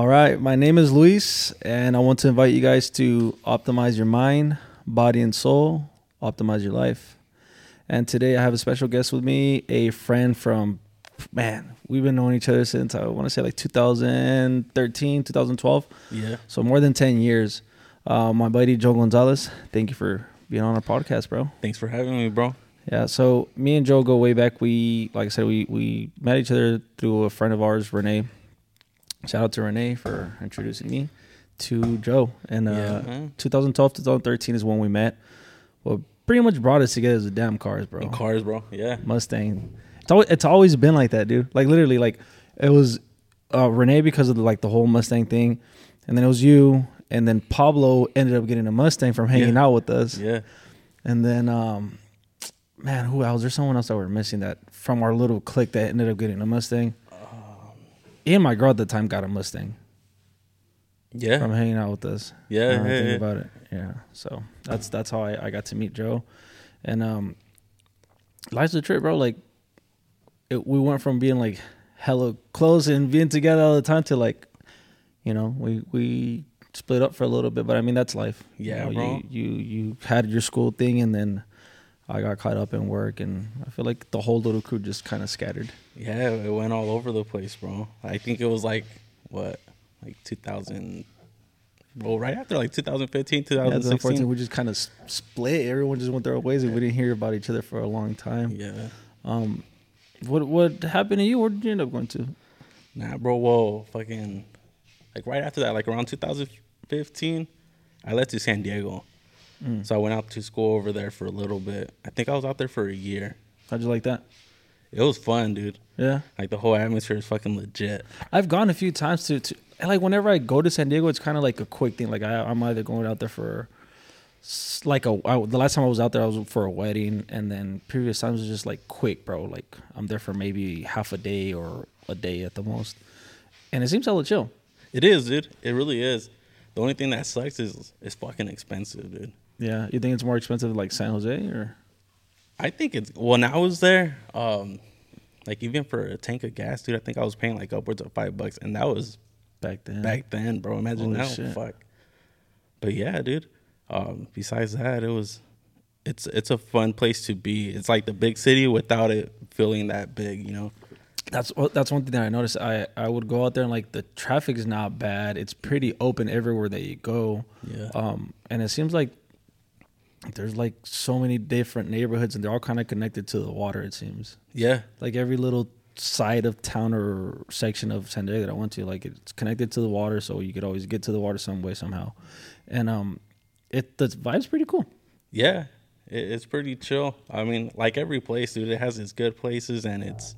All right, my name is Luis, and I want to invite you guys to optimize your mind, body, and soul, optimize your life. And today I have a special guest with me, a friend from, man, we've been knowing each other since, I want to say like 2013, 2012. Yeah. So more than 10 years. My buddy, Jose Gonzalez, thank you for being on our podcast, bro. Thanks for having me, bro. Yeah, so me and Joe go way back. We, like I said, we met each other through a friend of ours, Renee. Shout out to Renee for introducing me to Joe. And 2012, 2013 is when we met. Well, pretty much brought us together as the damn cars, bro. And cars, bro. Yeah. Mustang. It's always been like that, dude. Like literally, like it was Renee because of the whole Mustang thing, and then it was you, and then Pablo ended up getting a Mustang from hanging out with us. Yeah. And then man, who else? There's someone else that we're missing that from our little clique that ended up getting a Mustang. Ian, my girl at the time, got a Mustang. Yeah. From hanging out with us. Yeah. Think about it. Yeah. So that's how I got to meet Joe. And life's a trip, bro. Like we went from being like hella close and being together all the time to like, you know, we split up for a little bit, but I mean that's life. Yeah. You know, bro. You had your school thing and then I got caught up in work, and I feel like the whole little crew just kind of scattered. Yeah, it went all over the place, bro. I think it was like 2000, well, right after like 2015, 2016. 2014, we just kind of split. Everyone just went their own ways, and we didn't hear about each other for a long time. Yeah. What happened to you? Where did you end up going to? Nah, bro, whoa, fucking, like right after that, like around 2015, I left to San Diego. Mm. So I went out to school over there for a little bit. I think I was out there for a year. How'd you like that? It was fun, dude. Yeah. Like the whole atmosphere is fucking legit. I've gone a few times to like whenever I go to San Diego, it's kind of like a quick thing. Like I'm either going out there for like the last time I was out there, I was for a wedding. And then previous times was just like quick, bro. Like I'm there for maybe half a day or a day at the most. And it seems hella chill. It is, dude. It really is. The only thing that sucks is it's fucking expensive, dude. Yeah, you think it's more expensive like San Jose or? I think it's when I was there, like even for a tank of gas, dude, I think I was paying like upwards of $5, and that was back then, bro. Imagine now, fuck. But yeah, dude. Besides that, it's a fun place to be. It's like the big city without it feeling that big, you know. That's one thing that I noticed. I would go out there and like the traffic is not bad. It's pretty open everywhere that you go. Yeah. And it seems like there's like so many different neighborhoods and they're all kind of connected to the water, it seems. Yeah. Like every little side of town or section of San Diego that I went to, like it's connected to the water, so you could always get to the water some way, somehow. And the vibe's pretty cool. Yeah, it's pretty chill. I mean, like every place, dude, it has its good places and its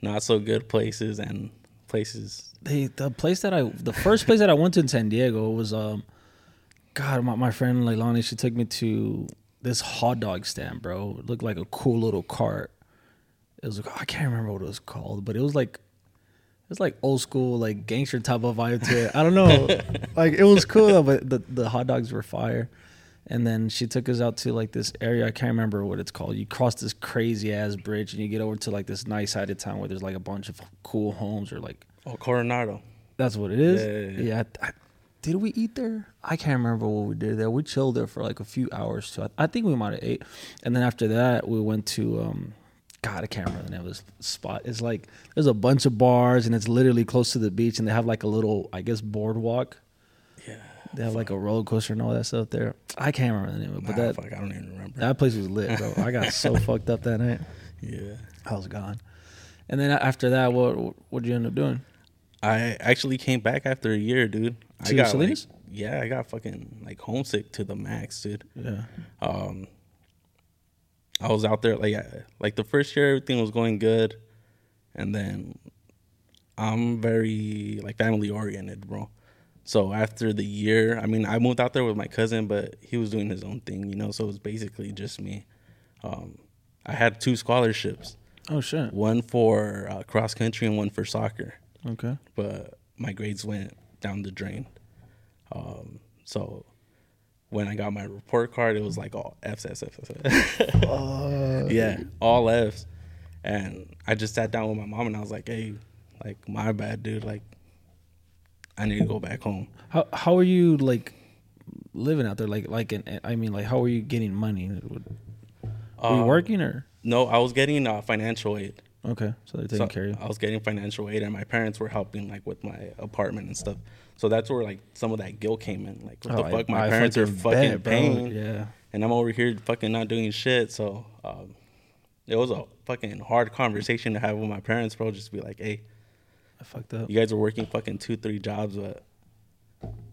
not so good places and places. The first place that I went to in San Diego was God, my friend Leilani, she took me to this hot dog stand, bro. It looked like a cool little cart. It was like, I can't remember what it was called, but it was like old school, like gangster type of vibe to it. I don't know. Like it was cool though, but the hot dogs were fire. And then she took us out to like this area. I can't remember what it's called. You cross this crazy ass bridge and you get over to like this nice side of town where there's like a bunch of cool homes or like. Oh, Coronado. That's what it is. Yeah. Did we eat there? I can't remember what we did there. We chilled there for like a few hours too. I think we might have ate. And then after that, we went to, God, I can't remember the name of this spot. It's like, there's a bunch of bars and it's literally close to the beach and they have like a little, I guess, boardwalk. Yeah. They have like a roller coaster and all that stuff there. I can't remember the name of it. Fuck, I don't even remember. That place was lit, bro. I got so fucked up that night. Yeah. I was gone. And then after that, what did you end up doing? I actually came back after a year, dude. To Salinas? Like, yeah, I got fucking like homesick to the max, dude. Yeah. I was out there like the first year everything was going good, and then I'm very like family oriented, bro. So after the year, I mean, I moved out there with my cousin, but he was doing his own thing, you know. So it was basically just me. I had 2 scholarships. Oh shit. One for cross country and one for soccer. Okay. But my grades went down the drain. So when I got my report card, it was like all F's, F's, F's, F's. Yeah, all F's. And I just sat down with my mom and I was like, hey, like my bad, dude. Like I need to go back home. How are you like living out there? Like how are you getting money? Were you working or? No, I was getting financial aid. Okay, so they're taking care of you. I was getting financial aid, and my parents were helping like with my apartment and stuff. So that's where like some of that guilt came in. Like, what the fuck? My parents are fucking paying, yeah, and I'm over here fucking not doing shit. So it was a fucking hard conversation to have with my parents, bro. Just be like, hey, I fucked up. You guys are working fucking 2-3 jobs, but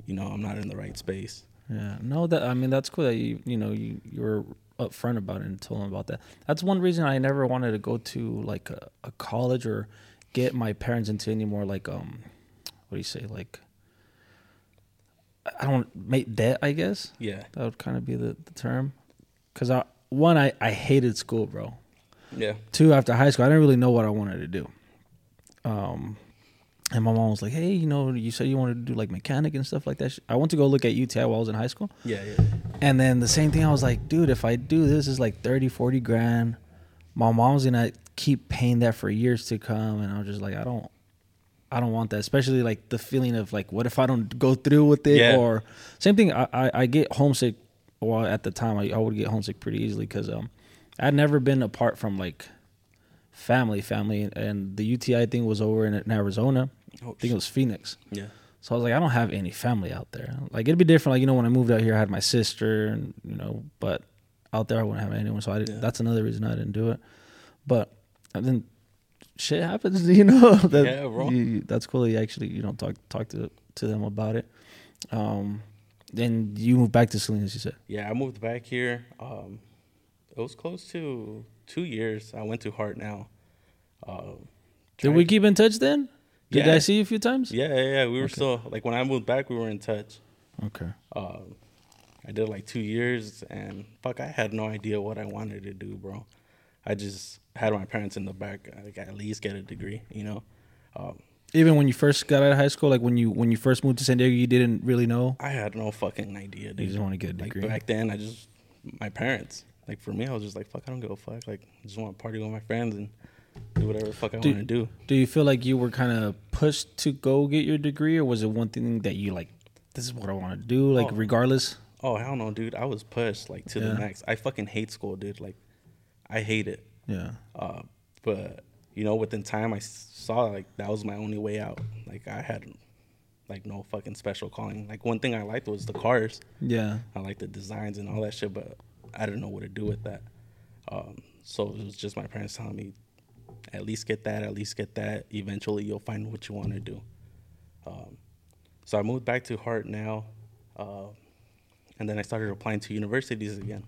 you know I'm not in the right space. Yeah, no, that I mean that's cool that you were upfront about it and told them about that. That's one reason I never wanted to go to like a college or get my parents into any more like what do you say, like I don't make debt, I guess. Yeah, that would kind of be the term, because I hated school, bro. Yeah. 2, after high school I didn't really know what I wanted to do. And my mom was like, hey, you said you wanted to do like mechanic and stuff like that. I went to go look at UTI while I was in high school. Yeah. And then the same thing, I was like, dude, if I do this, it's like 30, 40 grand. My mom's going to keep paying that for years to come. And I was just like, I don't want that. Especially like the feeling of like, what if I don't go through with it? Yeah. Or same thing. I get homesick. Well, at the time I would get homesick pretty easily because I'd never been apart from like family, and the UTI thing was over in Arizona. I think it was Phoenix. Yeah. So I was like, I don't have any family out there. Like, it'd be different. Like, when I moved out here, I had my sister, and but out there I wouldn't have anyone. So that's another reason I didn't do it. But then shit happens, that, yeah, bro. That's cool. You actually, talk to them about it. Then you moved back to Salinas, you said. Yeah, I moved back here. It was close to 2 years. I went to Hartnell. Did we keep in touch then? Did I see you a few times? Yeah. We were still, like, when I moved back, we were in touch. Okay. I did, like, 2 years, and, fuck, I had no idea what I wanted to do, bro. I just had my parents in the back, like, at least get a degree, Even when you first got out of high school, like, when you first moved to San Diego, you didn't really know? I had no fucking idea, dude. You just want to get a degree. Like, back then, my parents. Like, for me, I was just like, fuck, I don't give a fuck. Like, I just want to party with my friends and do whatever the fuck I want to do. Do you feel like you were kind of pushed to go get your degree, or was it one thing that you, like, this is what I want to do, like, regardless? Oh, hell no, dude. I was pushed, like, to the max. I fucking hate school, dude. Like, I hate it. Yeah. But, within time, I saw, like, that was my only way out. Like, I had, like, no fucking special calling. Like, one thing I liked was the cars. Yeah. I liked the designs and all that shit, but I didn't know what to do with that. So it was just my parents telling me, at least get that. Eventually, you'll find what you want to do. So I moved back to Hart now, and then I started applying to universities again.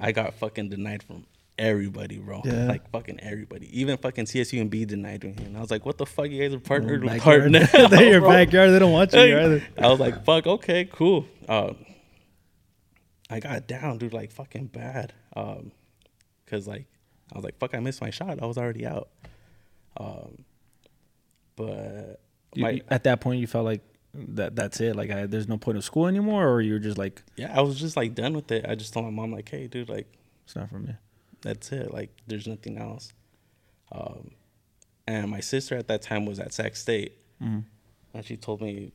I got fucking denied from everybody, bro. Yeah. Like, fucking everybody. Even fucking CSUMB denied me. And I was like, what the fuck? You guys are partnered with Hart now. They're your backyard. They don't want you either. I was like, fuck, okay, cool. I got down, dude, like, fucking bad. Because, like, I was like, fuck, I missed my shot. I was already out. But at that point, you felt like that's it? Like, there's no point of school anymore? Or you were just like... Yeah, I was just, like, done with it. I just told my mom, like, hey, dude, like... It's not for me. That's it. Like, there's nothing else. And my sister at that time was at Sac State. Mm-hmm. And she told me...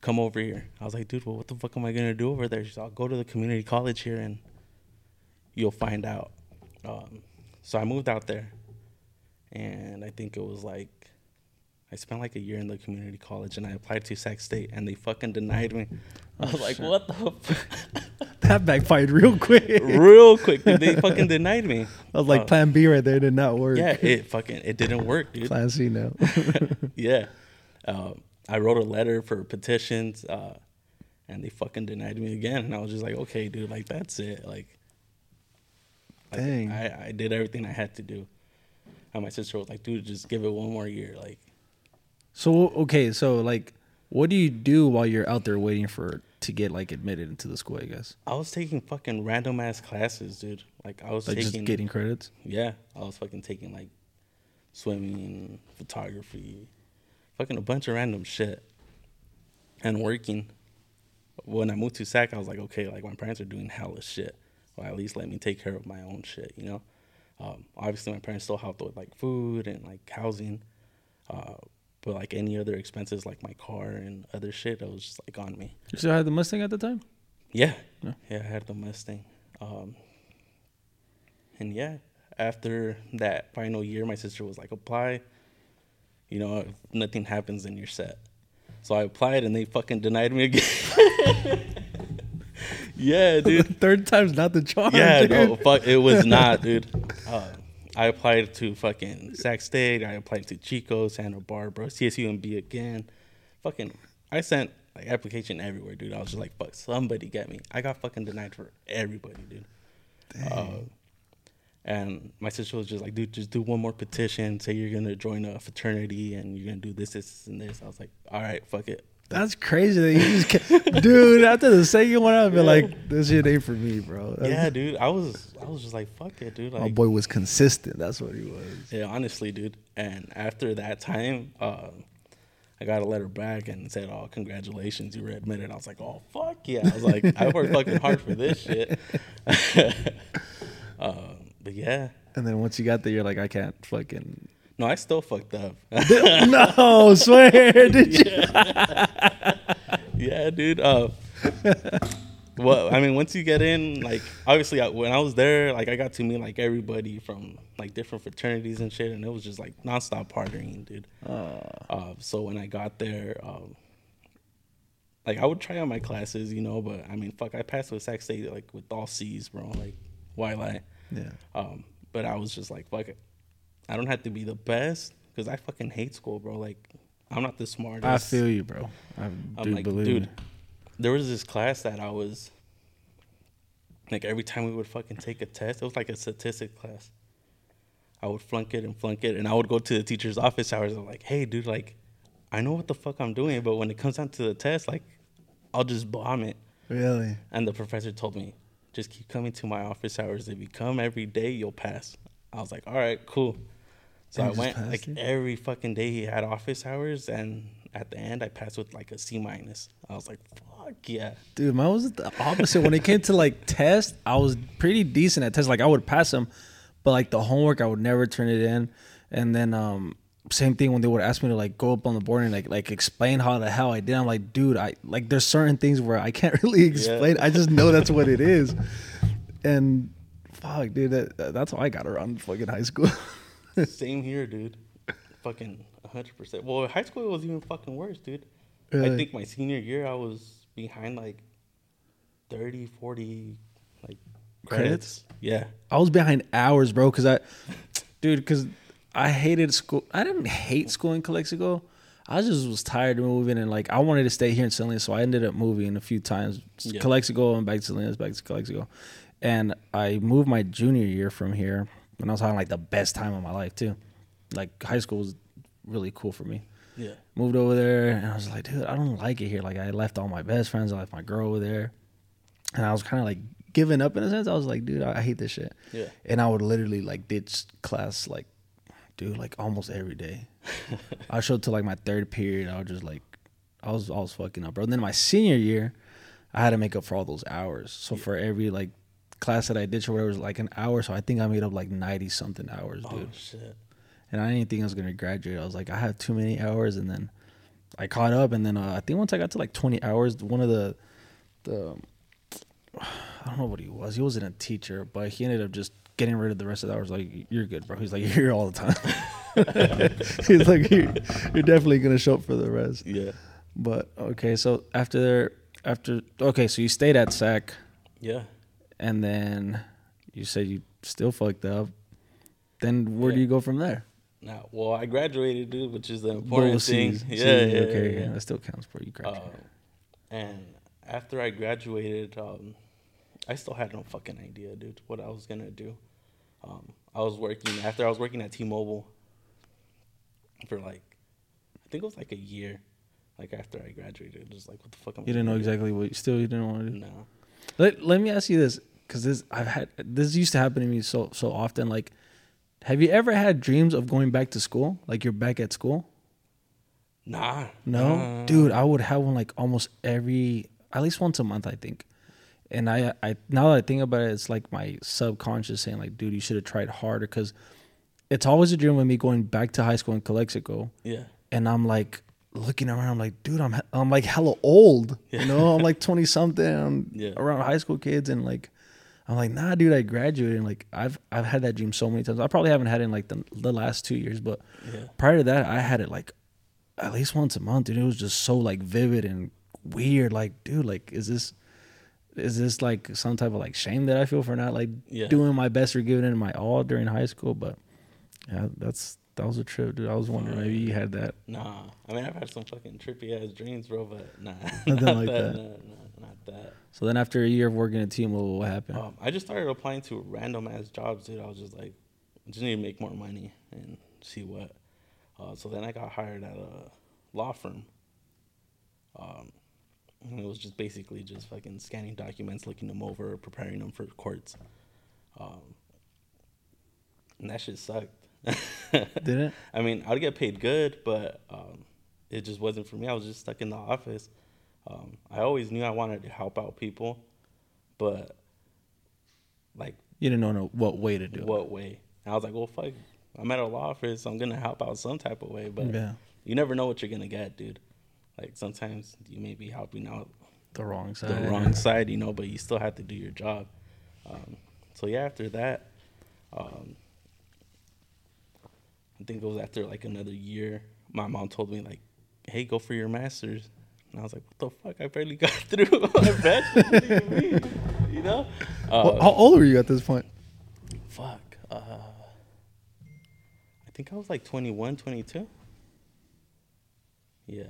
come over here. I was like, dude, well, what the fuck am I going to do over there? She's like, I'll go to the community college here and you'll find out. So I moved out there, and I think it was like, I spent like a year in the community college, and I applied to Sac State, and they fucking denied me. I was like, what the fuck? That backfired real quick. Real quick, dude. They fucking denied me. I was like, plan B right there did not work. Yeah, it didn't work, dude. Plan C now. Yeah. I wrote a letter for petitions, and they fucking denied me again. And I was just like, okay, dude, like, that's it. Like dang. I did everything I had to do. And my sister was like, dude, just give it one more year. Like, so, okay, so, like, what do you do while you're out there waiting to get, like, admitted into the school, I guess? I was taking fucking random-ass classes, dude. Like, I was taking... just getting credits? Yeah. I was fucking taking, like, swimming, photography... fucking a bunch of random shit and working. When I moved to SAC, I was like, okay, like, my parents are doing hella shit. Well, at least let me take care of my own shit, Obviously, my parents still helped with, like, food and, like, housing. But like any other expenses, like my car and other shit, that was just like on me. You still had the Mustang at the time? Yeah, I had the Mustang. And yeah, after that final year, my sister was like, apply. You know, if nothing happens, then you're set. So I applied and they fucking denied me again. Yeah, dude. Third time's not the charm. Yeah, dude. No, fuck, it was not, dude. I applied to fucking Sac State. I applied to Chico, Santa Barbara, CSUMB again. Fucking, I sent like application everywhere, dude. I was just like, fuck, somebody get me. I got fucking denied for everybody, dude. Dang. And my sister was just like, dude, just do one more petition. Say you're going to join a fraternity and you're going to do this, this, and this. I was like, all right, fuck it. That's crazy that you just dude, after the second one, I'd be like, this shit ain't for me, bro. Yeah, dude. I was just like, fuck it, dude. Like, my boy was consistent. That's what he was. Yeah, honestly, dude. And after that time, I got a letter back and said, oh, congratulations, you were admitted. I was like, oh, fuck yeah. I was like, I worked fucking hard for this shit. But yeah. And then once you got there, you're like, I can't fucking... No, I still fucked up. No, swear. Did yeah. you? Yeah, dude. Well, I mean, once you get in, like, obviously, when I was there, like, I got to meet, like, everybody from, like, different fraternities and shit, and it was just, like, nonstop partying, dude. So when I got there, like, I would try out my classes, you know, but, I mean, fuck, I passed with Sac State, like, with all C's, bro. Like, why lie? Yeah. But I was just like, fuck it. I don't have to be the best because I fucking hate school, bro. Like, I'm not the smartest. I feel you, bro. I'm like, dude, there was this class that I was, like, every time we would fucking take a test, it was like a statistic class. I would flunk it, and I would go to the teacher's office hours and like, hey, dude, like, I know what the fuck I'm doing, but when it comes down to the test, like, I'll just bomb it. Really? And the professor told me, just keep coming to my office hours. If you come every day, you'll pass. I was like, all right, cool. So I went like every fucking day he had office hours, and at the end I passed with like a C-. I was like, fuck yeah. Dude, mine was the opposite. When it came to like tests, I was pretty decent at tests. Like I would pass them, but like the homework, I would never turn it in. And then same thing when they would ask me to like go up on the board and like explain how the hell I did. I'm like, dude, I like there's certain things where I can't really explain. Yeah. I just know that's what it is. And fuck, dude, that's how I got around fucking high school. Same here, dude. Fucking 100%. Well, high school was even fucking worse, dude. Really? I think my senior year, I was behind like 30, 40, like credits. Yeah. I was behind hours, bro, because I hated school. I didn't hate school in Calexico. I just was tired of moving, and like I wanted to stay here in Salinas, so I ended up moving a few times. Yeah. Calexico and back to Salinas, back to Calexico. And I moved my junior year from here. And I was having, like, the best time of my life, too. Like, high school was really cool for me. Yeah. Moved over there, and I was like, dude, I don't like it here. Like, I left all my best friends. I left my girl over there. And I was kind of, like, giving up in a sense. I was like, dude, I hate this shit. Yeah. And I would literally, like, ditch class, like, dude, like, almost every day. I showed up to, like, my third period. I was just, like, I was fucking up, bro. And then my senior year, I had to make up for all those hours. So for every, like, class that I ditched or whatever was like an hour, so I think I made up like 90 something hours, dude. Oh shit. And I didn't think I was gonna graduate. I was like, I have too many hours. And then I caught up, and then I think once I got to like 20 hours, one of the I don't know what he was. He wasn't a teacher, but he ended up just getting rid of the rest of the hours. Like, you're good, bro. He's like, you're here all the time. He's like, you're definitely gonna show up for the rest. Yeah. But okay, so so you stayed at SAC. Yeah. And then you said you still fucked up. Then where do you go from there? Nah, well, I graduated, dude, which is the important thing. Yeah. That still counts for you graduated. And after I graduated, I still had no fucking idea, dude, what I was going to do. I was working at T-Mobile for like, I think it was like a year. Like after I graduated, just like, what the fuck am I doing? You didn't know exactly you didn't want to do? No. Let me ask you this, because this used to happen to me so often. Like, have you ever had dreams of going back to school? Like, you're back at school? Nah. No? Dude, I would have one like almost at least once a month, I think. And I now that I think about it, it's like my subconscious saying like, dude, you should have tried harder, because it's always a dream of me going back to high school in Calexico. Yeah. and I'm like looking around, I'm like, dude, I'm like hella old, you know, I'm like 20 something, I'm around high school kids, and like, I'm like, nah, dude, I graduated, and like, I've had that dream so many times. I probably haven't had it in like the last 2 years, but prior to that, I had it like at least once a month, and it was just so like vivid and weird. Like, dude, like, is this like some type of like shame that I feel for not like doing my best or giving it my all during high school? But yeah, that was a trip, dude. I was wondering maybe you had that. Nah, I mean, I've had some fucking trippy ass dreams, bro, but nah, nothing like that. No, not that. So then after a year of working at T-Mobile, what happened? I just started applying to random ass jobs, dude. I was just like, I just need to make more money and see what. So then I got hired at a law firm. And it was just basically just fucking scanning documents, looking them over, preparing them for courts. And that shit sucked. Did it? I mean, I'd get paid good, but it just wasn't for me. I was just stuck in the office. I always knew I wanted to help out people, but like, you didn't know what way to do it. What way? And I was like, well, fuck, I'm at a law office, so I'm gonna help out some type of way. But you never know what you're gonna get, dude. Like sometimes you may be helping out the wrong side, you know, but you still have to do your job. So yeah, after that, I think it was after like another year, my mom told me like, hey, go for your master's. And I was like, what the fuck? I barely got through my bachelor's. What do you mean? You know? Well, how old were you at this point? Fuck. I think I was like 21, 22. Yeah.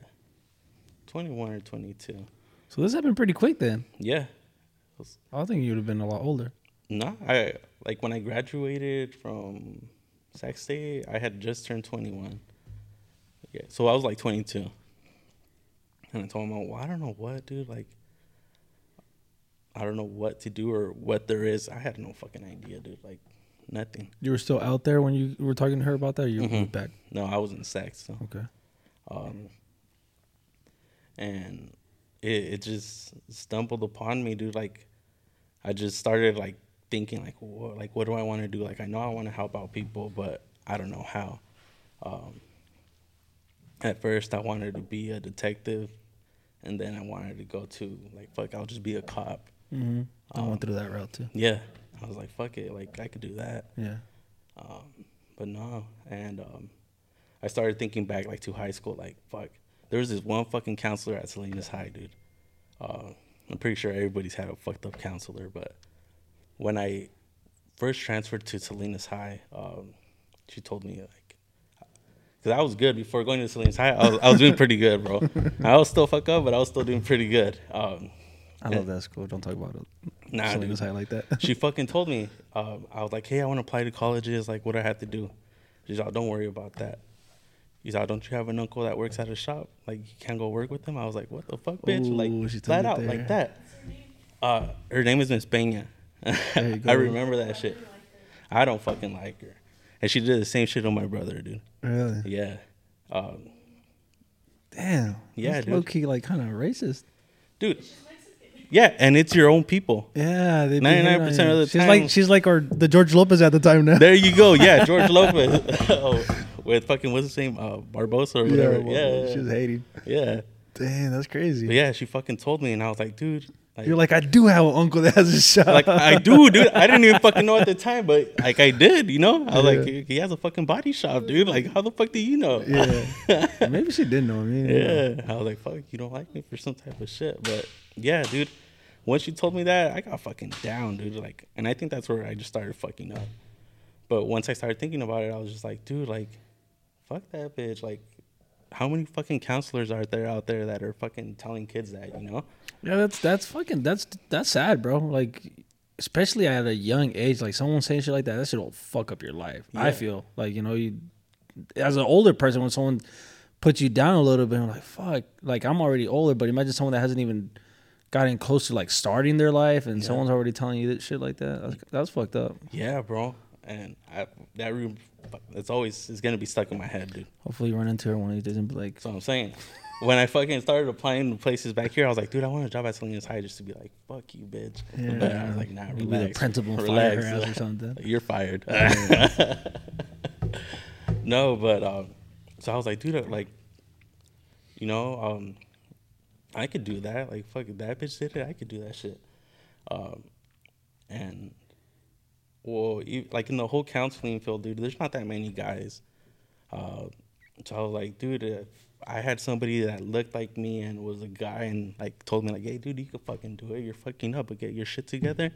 21 or 22. So this happened pretty quick then. Yeah. I think you would have been a lot older. No. Like when I graduated from Sac State, I had just turned 21. Yeah. So I was like 22. And I told him, well, I don't know what, dude, like, I don't know what to do or what there is. I had no fucking idea, dude, like, nothing. You were still out there when you were talking to her about that, or you went back? No, I was in Sac, so. Okay. And it just stumbled upon me, dude, like, I just started, like, thinking, like, what do I want to do? Like, I know I want to help out people, but I don't know how. At first, I wanted to be a detective. And then I wanted to go to, like, fuck, I'll just be a cop. Mm-hmm. I went through that route, too. Yeah. I was like, fuck it. Like, I could do that. Yeah. But no. And I started thinking back, like, to high school. Like, fuck. There was this one fucking counselor at Salinas High, dude. I'm pretty sure everybody's had a fucked up counselor. But when I first transferred to Salinas High, she told me, like, because I was good before going to Salinas High. I was doing pretty good, bro. I was still fucked up, but I was still doing pretty good. I love that school. Don't talk about it. Nah, Salinas High like that. She fucking told me. I was like, hey, I want to apply to colleges. Like, what do I have to do? She's like, don't worry about that. He's like, don't you have an uncle that works at a shop? Like, you can't go work with him? I was like, what the fuck, bitch? Ooh, like, flat out there. Like that. Her name is Miss Benya. I remember that shit. I don't fucking like her. And she did the same shit on my brother, dude. Really? Yeah. Damn. Yeah, dude. Low key, like, kind of racist. Dude. Yeah, and it's your own people. Yeah. 99% of the time. She's like the George Lopez at the time now. There you go. Yeah, George Lopez. With fucking, what's his name? Barbosa or whatever. Yeah. She was hating. Yeah. Damn, that's crazy. But yeah, she fucking told me, and I was like, dude. Like, you're like, I do have an uncle that has a shop. Like, I do, dude. I didn't even fucking know at the time, but, like, I did, you know? I was like, he has a fucking body shop, dude. Like, how the fuck do you know? Yeah. Maybe she didn't know me. Yeah. I was like, fuck, you don't like me for some type of shit. But, yeah, dude. Once you told me that, I got fucking down, dude. Like, and I think that's where I just started fucking up. But once I started thinking about it, I was just like, dude, like, fuck that bitch. Like, how many fucking counselors are there out there that are fucking telling kids that, you know? Yeah, that's sad, bro. Like, especially at a young age, like someone saying shit like that, that shit will fuck up your life. Yeah. I feel like, you know, you as an older person, when someone puts you down a little bit, I'm like, fuck, like I'm already older, but imagine someone that hasn't even gotten close to like starting their life, and someone's already telling you that shit like that. That's fucked up. Yeah, bro. And it's gonna be stuck in my head, dude. Hopefully, you run into her one of these days and be like. So I'm saying. When I fucking started applying to places back here, I was like, dude, I want a job at Salinas High just to be like, fuck you, bitch. Yeah. But I was like, nah, relax. Principal fire her ass or something. You're fired. No, but so I was like, dude, like You know, I could do that. Like, fuck, if that bitch did it, I could do that shit. And, well, like, in the whole counseling field, dude, there's not that many guys. So I was like, dude, if I had somebody that looked like me and was a guy and, like, told me, like, hey, dude, you can fucking do it. You're fucking up, but get your shit together.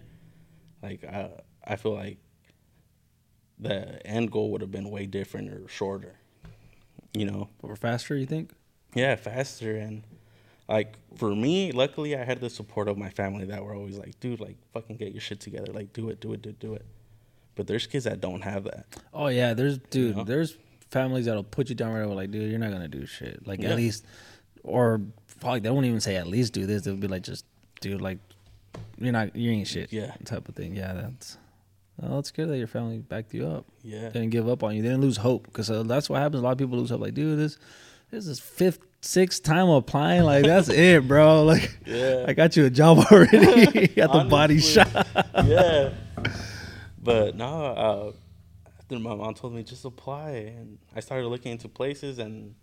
Like, I feel like the end goal would have been way different or shorter, you know? Or faster, you think? Yeah, faster. And, like, for me, luckily, I had the support of my family that were always like, dude, like, fucking get your shit together. Like, do it. But there's kids that don't have that. Oh, yeah. Dude, you know? There's families that'll put you down right away, like, dude, you're not going to do shit. Like, yeah. At least, or probably they won't even say at least do this. They'll be like, just, dude, like, you ain't shit. Yeah. Type of thing. Yeah, that's good that your family backed you up. Yeah. They didn't give up on you. They didn't lose hope. Because that's what happens. A lot of people lose hope. Like, dude, this is fifth, sixth time applying. Like, that's it, bro. Like, yeah. I got you a job already. Got the body shot. Yeah. But no, then my mom told me just apply, and I started looking into places, and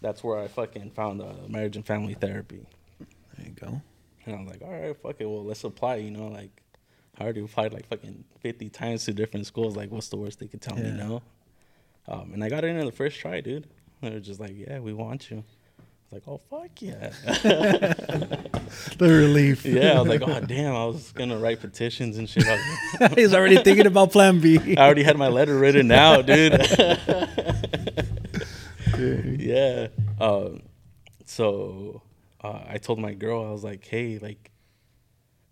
that's where I fucking found marriage and family therapy. There you go. And I was like, all right, fuck it. Well, let's apply. You know, like, I already applied like fucking 50 times to different schools. Like, what's the worst they could tell me no? And I got in on the first try, dude. They were just like, yeah, we want you. I was like, oh, fuck yeah. The relief. Yeah, I was like, oh, damn, I was going to write petitions and shit. He's already thinking about plan B. I already had my letter written out, dude. Yeah. So I told my girl, I was like, hey, like,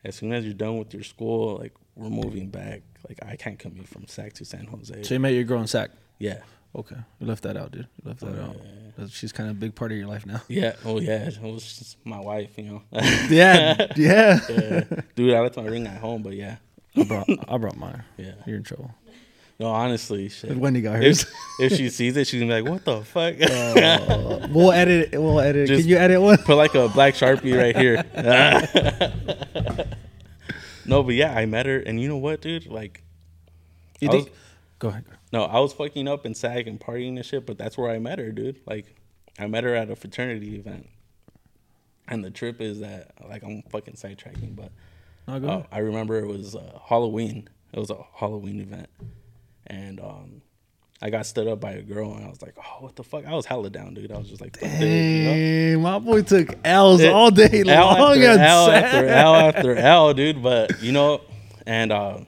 as soon as you're done with your school, like, we're moving back. Like, I can't commute from Sac to San Jose. So you met your girl in Sac? Yeah. Okay. You left that out, dude. You left that out. Yeah. She's kind of a big part of your life now. Yeah. Oh, yeah. It was just my wife, you know. Yeah. Yeah. Yeah. Dude, I left my ring at home, but yeah. I brought mine. Yeah. You're in trouble. No, honestly, shit. If Wendy got hers. If she sees it, she's going to be like, what the fuck? We'll edit it. We'll edit it. Can you edit one? Put like a black Sharpie right here. No, but yeah, I met her. And you know what, dude? Like, go ahead. No, I was fucking up and SAG and partying and shit, but that's where I met her, dude. Like, I met her at a fraternity event. And the trip is that, like, I'm fucking sidetracking, but I remember it was Halloween. It was a Halloween event. And I got stood up by a girl, and I was like, oh, what the fuck? I was hella down, dude. I was just like, dang, you know? My boy took L's all day long. L after L, dude. But, you know, and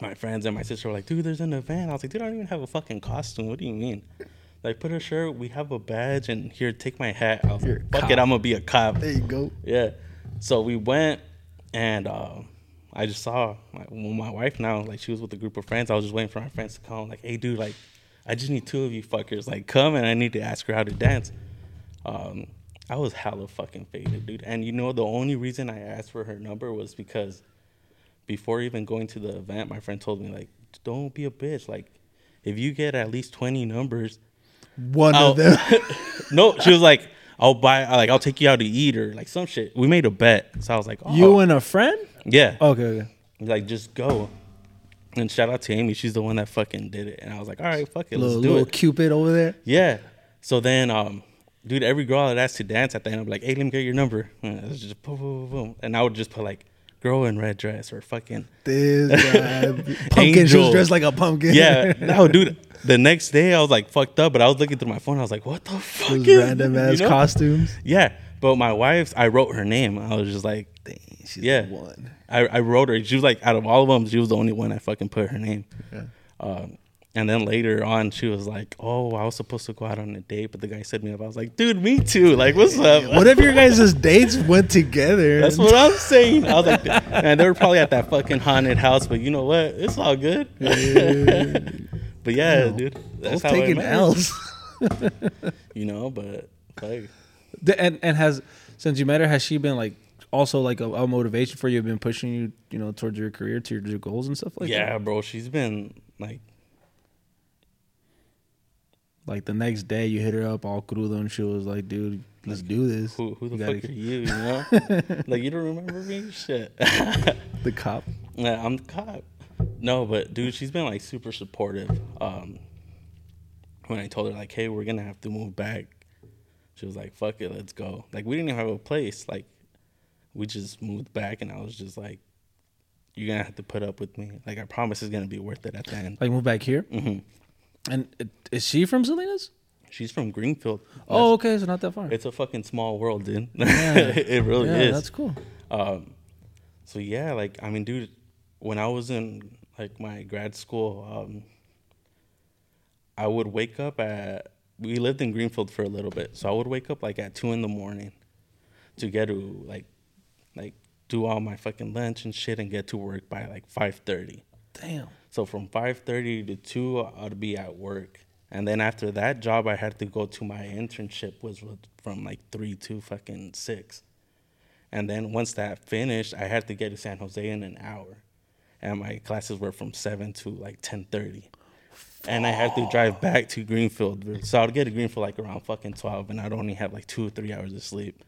my friends and my sister were like, dude, there's an event. I was like, dude, I don't even have a fucking costume. What do you mean? Like, put a shirt. We have a badge, and here, take my hat. I was like, fuck it. I'm going to be a cop. There you go. Yeah. So we went, and I just saw my wife now, like, she was with a group of friends. I was just waiting for my friends to come. Like, hey, dude, like, I just need two of you fuckers. Like, come, and I need to ask her how to dance. I was hella fucking faded, dude. And, you know, the only reason I asked for her number was because before even going to the event, my friend told me, like, don't be a bitch. Like, if you get at least 20 numbers. One of them. No, she was like, I'll take you out to eat or, like, some shit. We made a bet. So I was like, oh. You and a friend? Yeah. Okay. Like, just go. And shout out to Amy. She's the one that fucking did it. And I was like, all right, fuck it. Let's do it. Little Cupid over there. Yeah. So then, dude, every girl that asked to dance at the end, I'd be like, hey, let me get your number. And it was just boom, boom, boom. And I would just put, like, girl in red dress or fucking. This guy. Pumpkin. She was dressed like a pumpkin. Yeah. No, dude. The next day, I was, like, fucked up. But I was looking through my phone. I was like, what the fuck? Those random-ass costumes. Yeah. But my wife's, I wrote her name. I was just like, dang, she's the one. I wrote her. She was like, out of all of them, she was the only one I fucking put her name. Yeah. And then later on, she was like, oh, I was supposed to go out on a date, but the guy set me up. I was like, dude, me too. Like, what's up? What if your guys' dates went together? That's what I'm saying. I was like, and they were probably at that fucking haunted house, but you know what? It's all good. But yeah, dude. That's how taking L's. You know, but like. And since you met her, has she been like also like a motivation for you, been pushing you, you know, towards your career, to your goals and stuff like that? Yeah, bro, she's been like the next day you hit her up all crudo and she was like, dude, let's do this. Who the fuck are you, you know? Like, you don't remember me? Shit. The cop? Yeah, I'm the cop. No, but dude, she's been like super supportive. When I told her like, hey, we're gonna have to move back. she was like, fuck it, let's go. Like, we didn't even have a place. Like, we just moved back, and I was just like, you're going to have to put up with me. Like, I promise it's going to be worth it at the end. Like, move back here? Mm-hmm. And is she from Salinas? She's from Greenfield. Oh, okay, so not that far. It's a fucking small world, dude. Yeah. It really is. Yeah, that's cool. So, yeah, like, I mean, dude, when I was in, like, my grad school, I would wake up at, we lived in Greenfield for a little bit, so I would wake up, like, at 2 in the morning to get to, like do all my fucking lunch and shit and get to work by, like, 5:30. Damn. So from 5:30 to 2, I'd be at work. And then after that job, I had to go to my internship, which was from, like, 3 to fucking 6. And then once that finished, I had to get to San Jose in an hour. And my classes were from 7 to, like, 10:30. And I had to drive back to Greenfield. So I would get to Greenfield, like, around fucking 12, and I'd only have, like, 2 or 3 hours of sleep.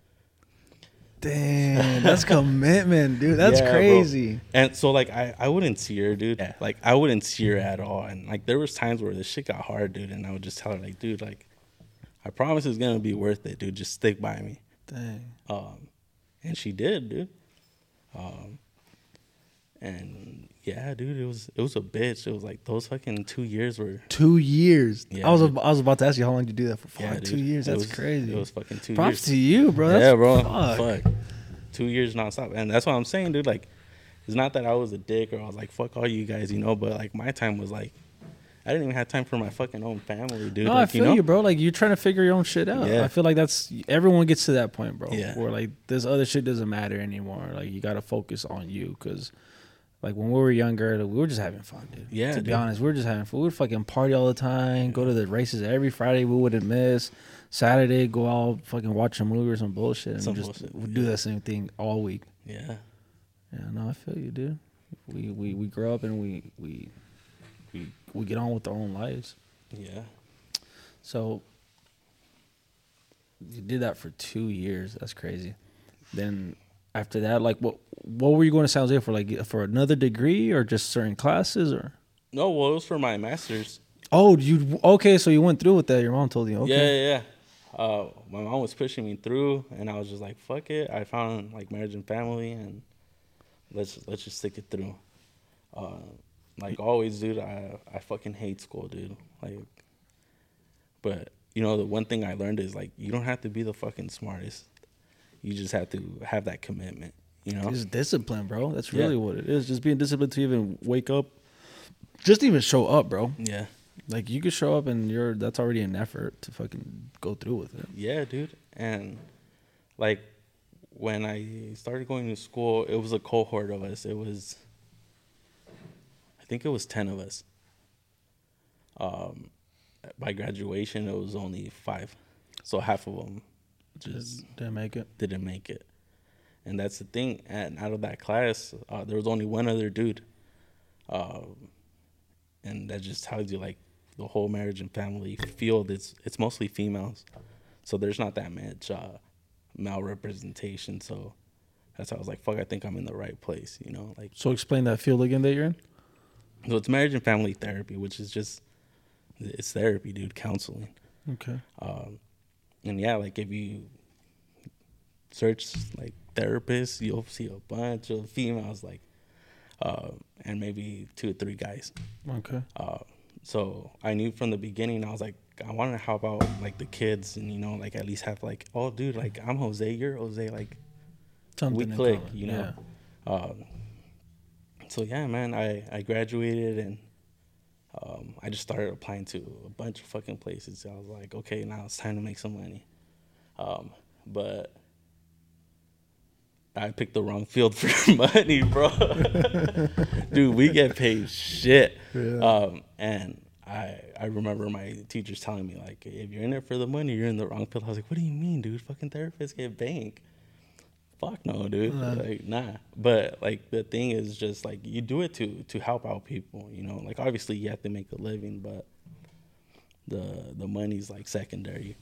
Damn, that's commitment, dude. That's crazy. Bro. And so, like, I wouldn't see her, dude. Yeah. Like, I wouldn't see her at all. And, like, there was times where this shit got hard, dude, and I would just tell her, like, dude, like, I promise it's going to be worth it, dude. Just stick by me. Dang. And she did, dude. And yeah, dude, it was a bitch. It was like those fucking 2 years were 2 years. Yeah, I was about to ask you how long did you do that for? Yeah, 2 years. That's crazy. It was fucking 2 years. Props to you, bro. That's, yeah, bro. Fuck. 2 years nonstop, and that's what I'm saying, dude. Like, it's not that I was a dick or I was like fuck all you guys, you know. But like my time was like, I didn't even have time for my fucking own family, dude. No, like, I feel you, bro. Like, you're trying to figure your own shit out. Yeah. I feel like that's, everyone gets to that point, bro, yeah, where, like, this other shit doesn't matter anymore. Like, you got to focus on you, because, like, when we were younger, we were just having fun, dude. Yeah, to be honest, we were just having fun. We would fucking party all the time, go to the races every Friday we wouldn't miss. Saturday, go out, fucking watch a movie or some bullshit. And we'd do that same thing all week. Yeah. Yeah, no, I feel you, dude. We grow up and we get on with our own lives. Yeah. So you did that for 2 years. That's crazy. Then after that, like, what were you going to San Jose for? Like, for another degree or just certain classes or? No, well, it was for my master's. Oh, so you went through with that. Your mom told you. Okay. Yeah. My mom was pushing me through, and I was just like, fuck it. I found, like, marriage and family, and let's just stick it through. Like always, dude, I fucking hate school, dude. Like, but, you know, the one thing I learned is, like, you don't have to be the fucking smartest. You just have to have that commitment, you know? It's discipline, bro. That's really what it is. Just being disciplined to even wake up. Just even show up, bro. Yeah. Like, you could show up, and that's already an effort to fucking go through with it. Yeah, dude. And, like, when I started going to school, it was a cohort of us. I think it was 10 of us. By graduation, it was only 5. So half of them just didn't make it. And that's the thing. And out of that class, there was only one other dude. And that just tells you, like, the whole marriage and family field, it's mostly females. So there's not that much male representation. So that's how I was like, fuck, I think I'm in the right place, you know? Like, so explain that field again that you're in? So it's marriage and family therapy, which is just, it's therapy, dude, counseling. Okay. And yeah, like, if you search, like, therapists, you'll see a bunch of females, like, and maybe 2 or 3 guys. Okay. So I knew from the beginning, I was like, I wanted to help out, like, the kids and, you know, like, at least have, like, oh, dude, like, I'm Jose, you're Jose, like, something we click, you know? Yeah. So, yeah, man, I graduated, and I just started applying to a bunch of fucking places. I was like, okay, now it's time to make some money. But I picked the wrong field for money, bro. Dude, we get paid shit. Yeah. And I remember my teachers telling me, like, if you're in it for the money, you're in the wrong field. I was like, what do you mean, dude? Fucking therapists get bank. Fuck no, dude. Like, nah. But, like, the thing is just, like, you do it to help out people, you know? Like, obviously, you have to make a living, but the money's, like, secondary.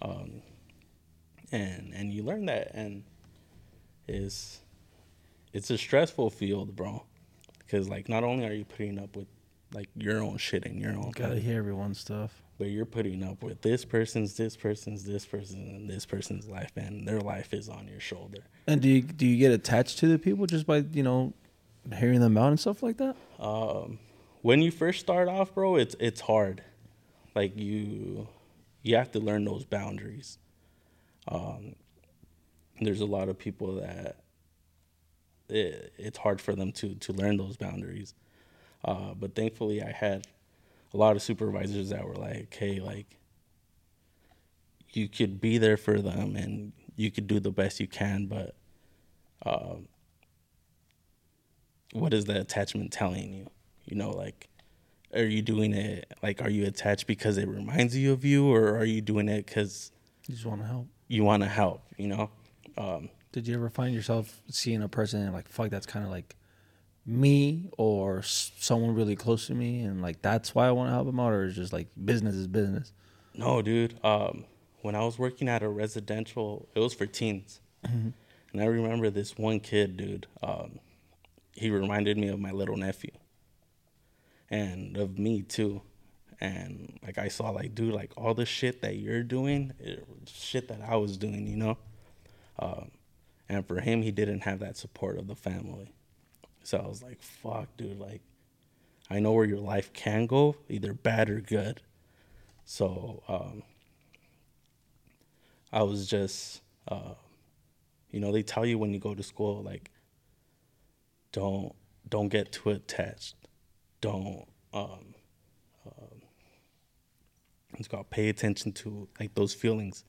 And you learn that, and it's a stressful field, bro. Because, like, not only are you putting up with, like your own shit and your own. You gotta hear everyone's stuff. But you're putting up with this person's life, and their life is on your shoulder. And do you get attached to the people just by, you know, hearing them out and stuff like that? When you first start off, bro, it's hard. Like you have to learn those boundaries. There's a lot of people that it's hard for them to learn those boundaries. But thankfully, I had a lot of supervisors that were like, hey, like, you could be there for them and you could do the best you can, but what is the attachment telling you? You know, like, are you doing it, like, are you attached because it reminds you of you, or are you doing it because you just want to help? You want to help, you know? Did you ever find yourself seeing a person and like, fuck, that's kind of like me or someone really close to me, and like that's why I want to help them out, or it's just like business is business? No, dude. When I was working at a residential, it was for teens, mm-hmm. and I remember this one kid, dude. He reminded me of my little nephew, and of me too. And like I saw, like, dude, like all the shit that you're doing, shit that I was doing, you know. And for him, he didn't have that support of the family. So I was like, fuck, dude, like, I know where your life can go, either bad or good. So I was just, you know, they tell you when you go to school, like, don't get too attached. Don't, it's called pay attention to, like, those feelings.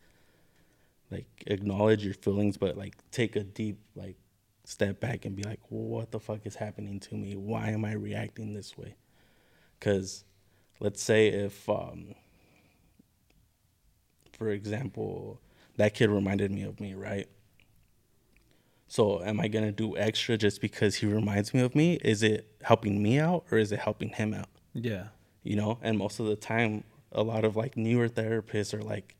Like, acknowledge your feelings, but, like, take a deep, like, step back and be like, what the fuck is happening to me? Why am I reacting this way? Because let's say if, for example, that kid reminded me of me, right? So am I going to do extra just because he reminds me of me? Is it helping me out or is it helping him out? Yeah. You know, and most of the time, a lot of, like, newer therapists are like,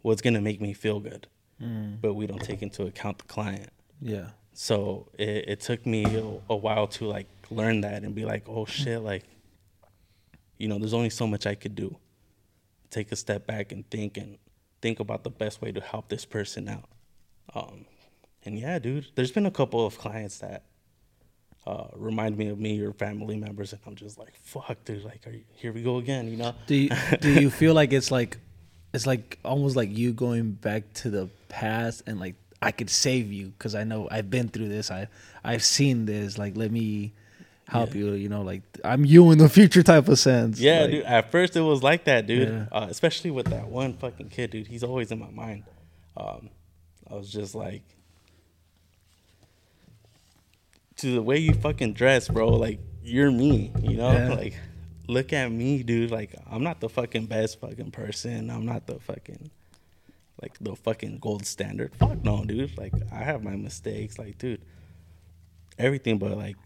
what's going to make me feel good? Mm. But we don't take into account the client. Yeah. So it took me a while to, like, learn that and be like, oh, shit, like, you know, there's only so much I could do. Take a step back and think about the best way to help this person out. And, yeah, dude, there's been a couple of clients that remind me of me or family members, and I'm just like, fuck, dude, like, here we go again, you know? Do you feel like it's, like, almost like you going back to the past and, like, I could save you because I know I've been through this. I've seen this. Like, let me help you, you know, like I'm you in the future type of sense. Yeah, like, dude. At first it was like that, dude, yeah. Especially with that one fucking kid, dude. He's always in my mind. I was just like, to the way you fucking dress, bro, like you're me, you know, yeah. Like look at me, dude. Like I'm not the fucking best fucking person. I'm not the fucking... like, the fucking gold standard. Fuck no, dude. Like, I have my mistakes. Like, dude, everything, but, like,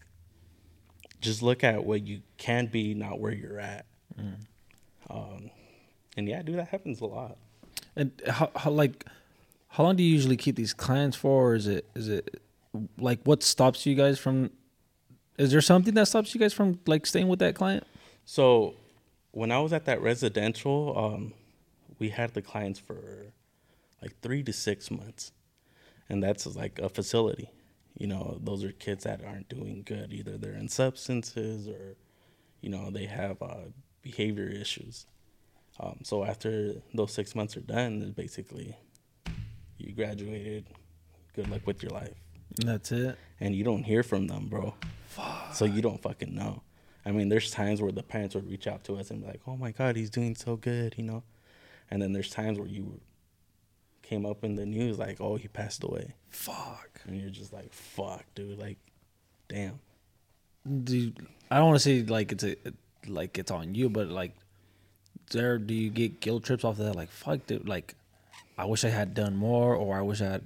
just look at what you can be, not where you're at. Mm. And, yeah, dude, that happens a lot. And, how long do you usually keep these clients for? Or is it like, what stops you guys from... is there something that stops you guys from, like, staying with that client? So, when I was at that residential, we had the clients for... like 3 to 6 months, and that's like a facility, you know. Those are kids that aren't doing good, either they're in substances or, you know, they have behavior issues. So after those 6 months are done, basically you graduated, good luck with your life, and that's it. And you don't hear from them, bro. Fuck. So you don't fucking know. I mean, there's times where the parents would reach out to us and be like, oh my god, he's doing so good, you know. And then there's times where you came up in the news like, oh, he passed away. Fuck. And you're just like, fuck, dude, like, damn. Dude, I don't want to say like it's on you, but like, there, do you get guilt trips off of that? Like, fuck, dude, like, I wish I had done more, or I wish I had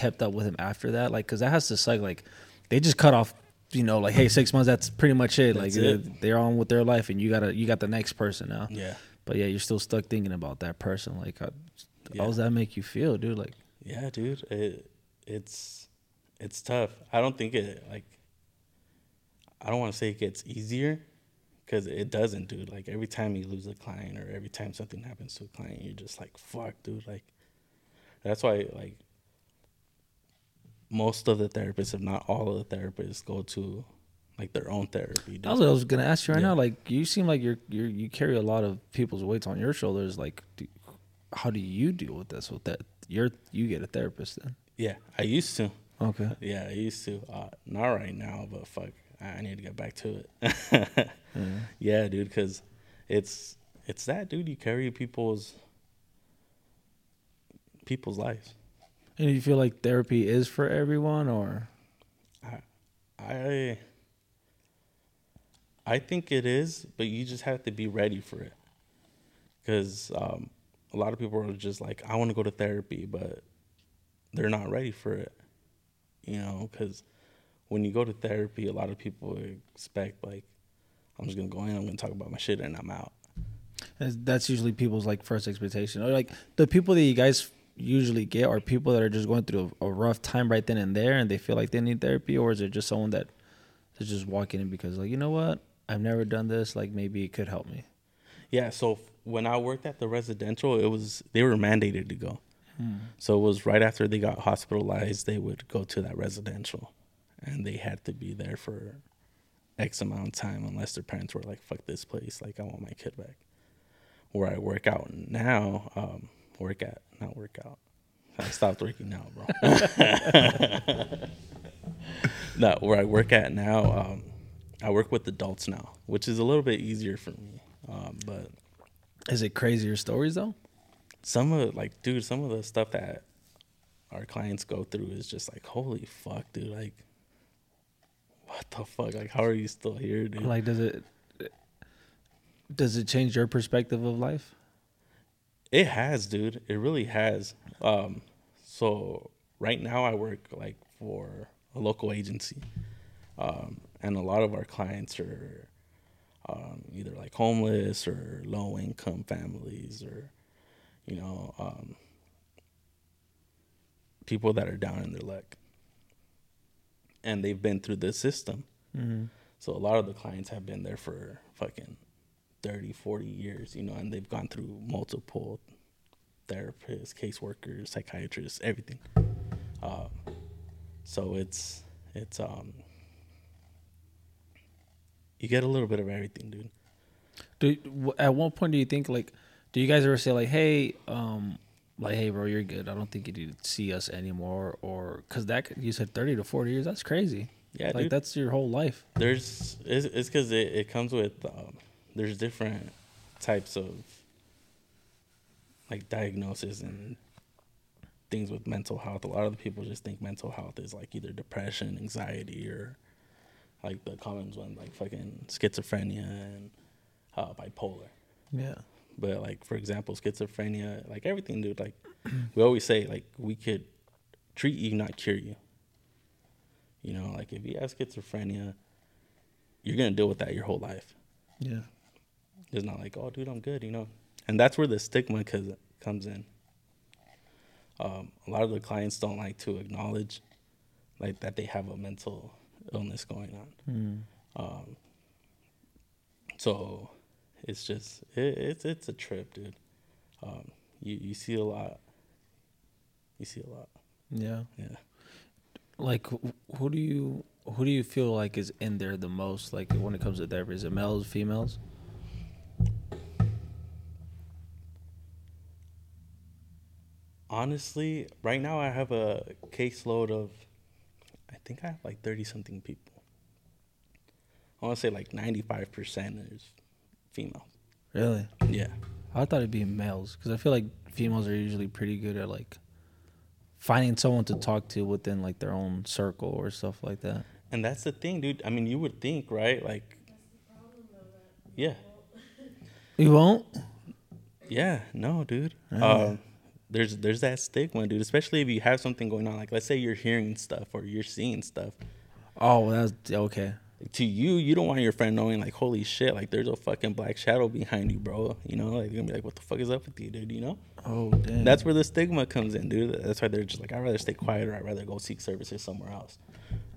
kept up with him after that. Like, because that has to suck. Like, they just cut off, you know, like, hey, 6 months, that's pretty much it. That's like it. They're on with their life, and you got the next person now. Yeah. But yeah, you're still stuck thinking about that person. Like, how does that make you feel, dude? Like, yeah, dude, it's tough. I don't want to say it gets easier, Because it doesn't, dude. Like, every time you lose a client or every time something happens to a client, you're just like, fuck, dude. Like, that's why, like, most of the therapists, if not all of the therapists, go to, like, their own therapy. That's what I was going to ask you right now. Like, you seem like you carry a lot of people's weights on your shoulders. Like, how do you deal with this? With that, you get a therapist then? Yeah, I used to. Okay. Yeah, I used to. Not right now, but fuck. I need to get back to it. Mm-hmm. Yeah, dude, because it's that, dude. You carry people's lives. And you feel like therapy is for everyone, or? I think it is, but you just have to be ready for it. Because a lot of people are just like, I want to go to therapy, but they're not ready for it, you know, because when you go to therapy, a lot of people expect, like, I'm just going to go in, I'm going to talk about my shit, and I'm out. That's usually people's, like, first expectation. Or, like, the people that you guys usually get are people that are just going through a rough time right then and there, and they feel like they need therapy, or is it just someone that is just walking in because, like, you know what? I've never done this. Like, maybe it could help me. Yeah, so when I worked at the residential, they were mandated to go. Hmm. So it was right after they got hospitalized, they would go to that residential. And they had to be there for X amount of time unless their parents were like, fuck this place. Like, I want my kid back. Where I work out now, I stopped working now, bro. No, where I work at now, I work with adults now, which is a little bit easier for me. But is it crazier stories, though? Some of the stuff that our clients go through is just like, holy fuck, dude. Like, what the fuck? Like, how are you still here, dude? Like, does it change your perspective of life? It has, dude. It really has. So right now I work, like, for a local agency. And a lot of our clients are either, like, homeless or low-income families or, you know, people that are down in their luck. And they've been through this system. Mm-hmm. So a lot of the clients have been there for fucking 30, 40 years, you know, and they've gone through multiple therapists, caseworkers, psychiatrists, everything. So it's you get a little bit of everything, dude. At what point do you think, like, do you guys ever say, like, hey, like, hey, bro, you're good. I don't think you need to see us anymore, or because you said 30 to 40 years. That's crazy. Yeah, like, dude, that's your whole life. It's because it comes with there's different types of, like, diagnosis and things with mental health. A lot of the people just think mental health is, like, either depression, anxiety, or, like, the common one, like, fucking schizophrenia and bipolar. Yeah. But, like, for example, schizophrenia, like, everything, dude, like, we always say, like, we could treat you, not cure you. You know, like, if you have schizophrenia, you're going to deal with that your whole life. Yeah. It's not like, oh, dude, I'm good, you know. And that's where the stigma comes in. A lot of the clients don't like to acknowledge, like, that they have a mental illness going on. Mm. So it's just, it's a trip, dude. You see a lot. Yeah. Yeah. Like, who do you feel like is in there the most? Like, when it comes to therapy, is it males, females? Honestly, right now I have a caseload of, I think I have like 30 something people. I want to say like 95% is female. Really? Yeah. I thought it'd be males, because I feel like females are usually pretty good at, like, finding someone to talk to within, like, their own circle or stuff like that. And that's the thing, dude. I mean, you would think, right? Like, that's the problem, though, that yeah. You won't? Yeah. No, dude. There's that stigma, dude, especially if you have something going on. Like, let's say you're hearing stuff or you're seeing stuff. Oh, that's okay. To you don't want your friend knowing, like, holy shit, like, there's a fucking black shadow behind you, bro. You know, like, you're gonna be like, what the fuck is up with you, dude, you know? Oh, damn. That's where the stigma comes in, dude. That's why they're just like, I'd rather stay quiet, or I'd rather go seek services somewhere else.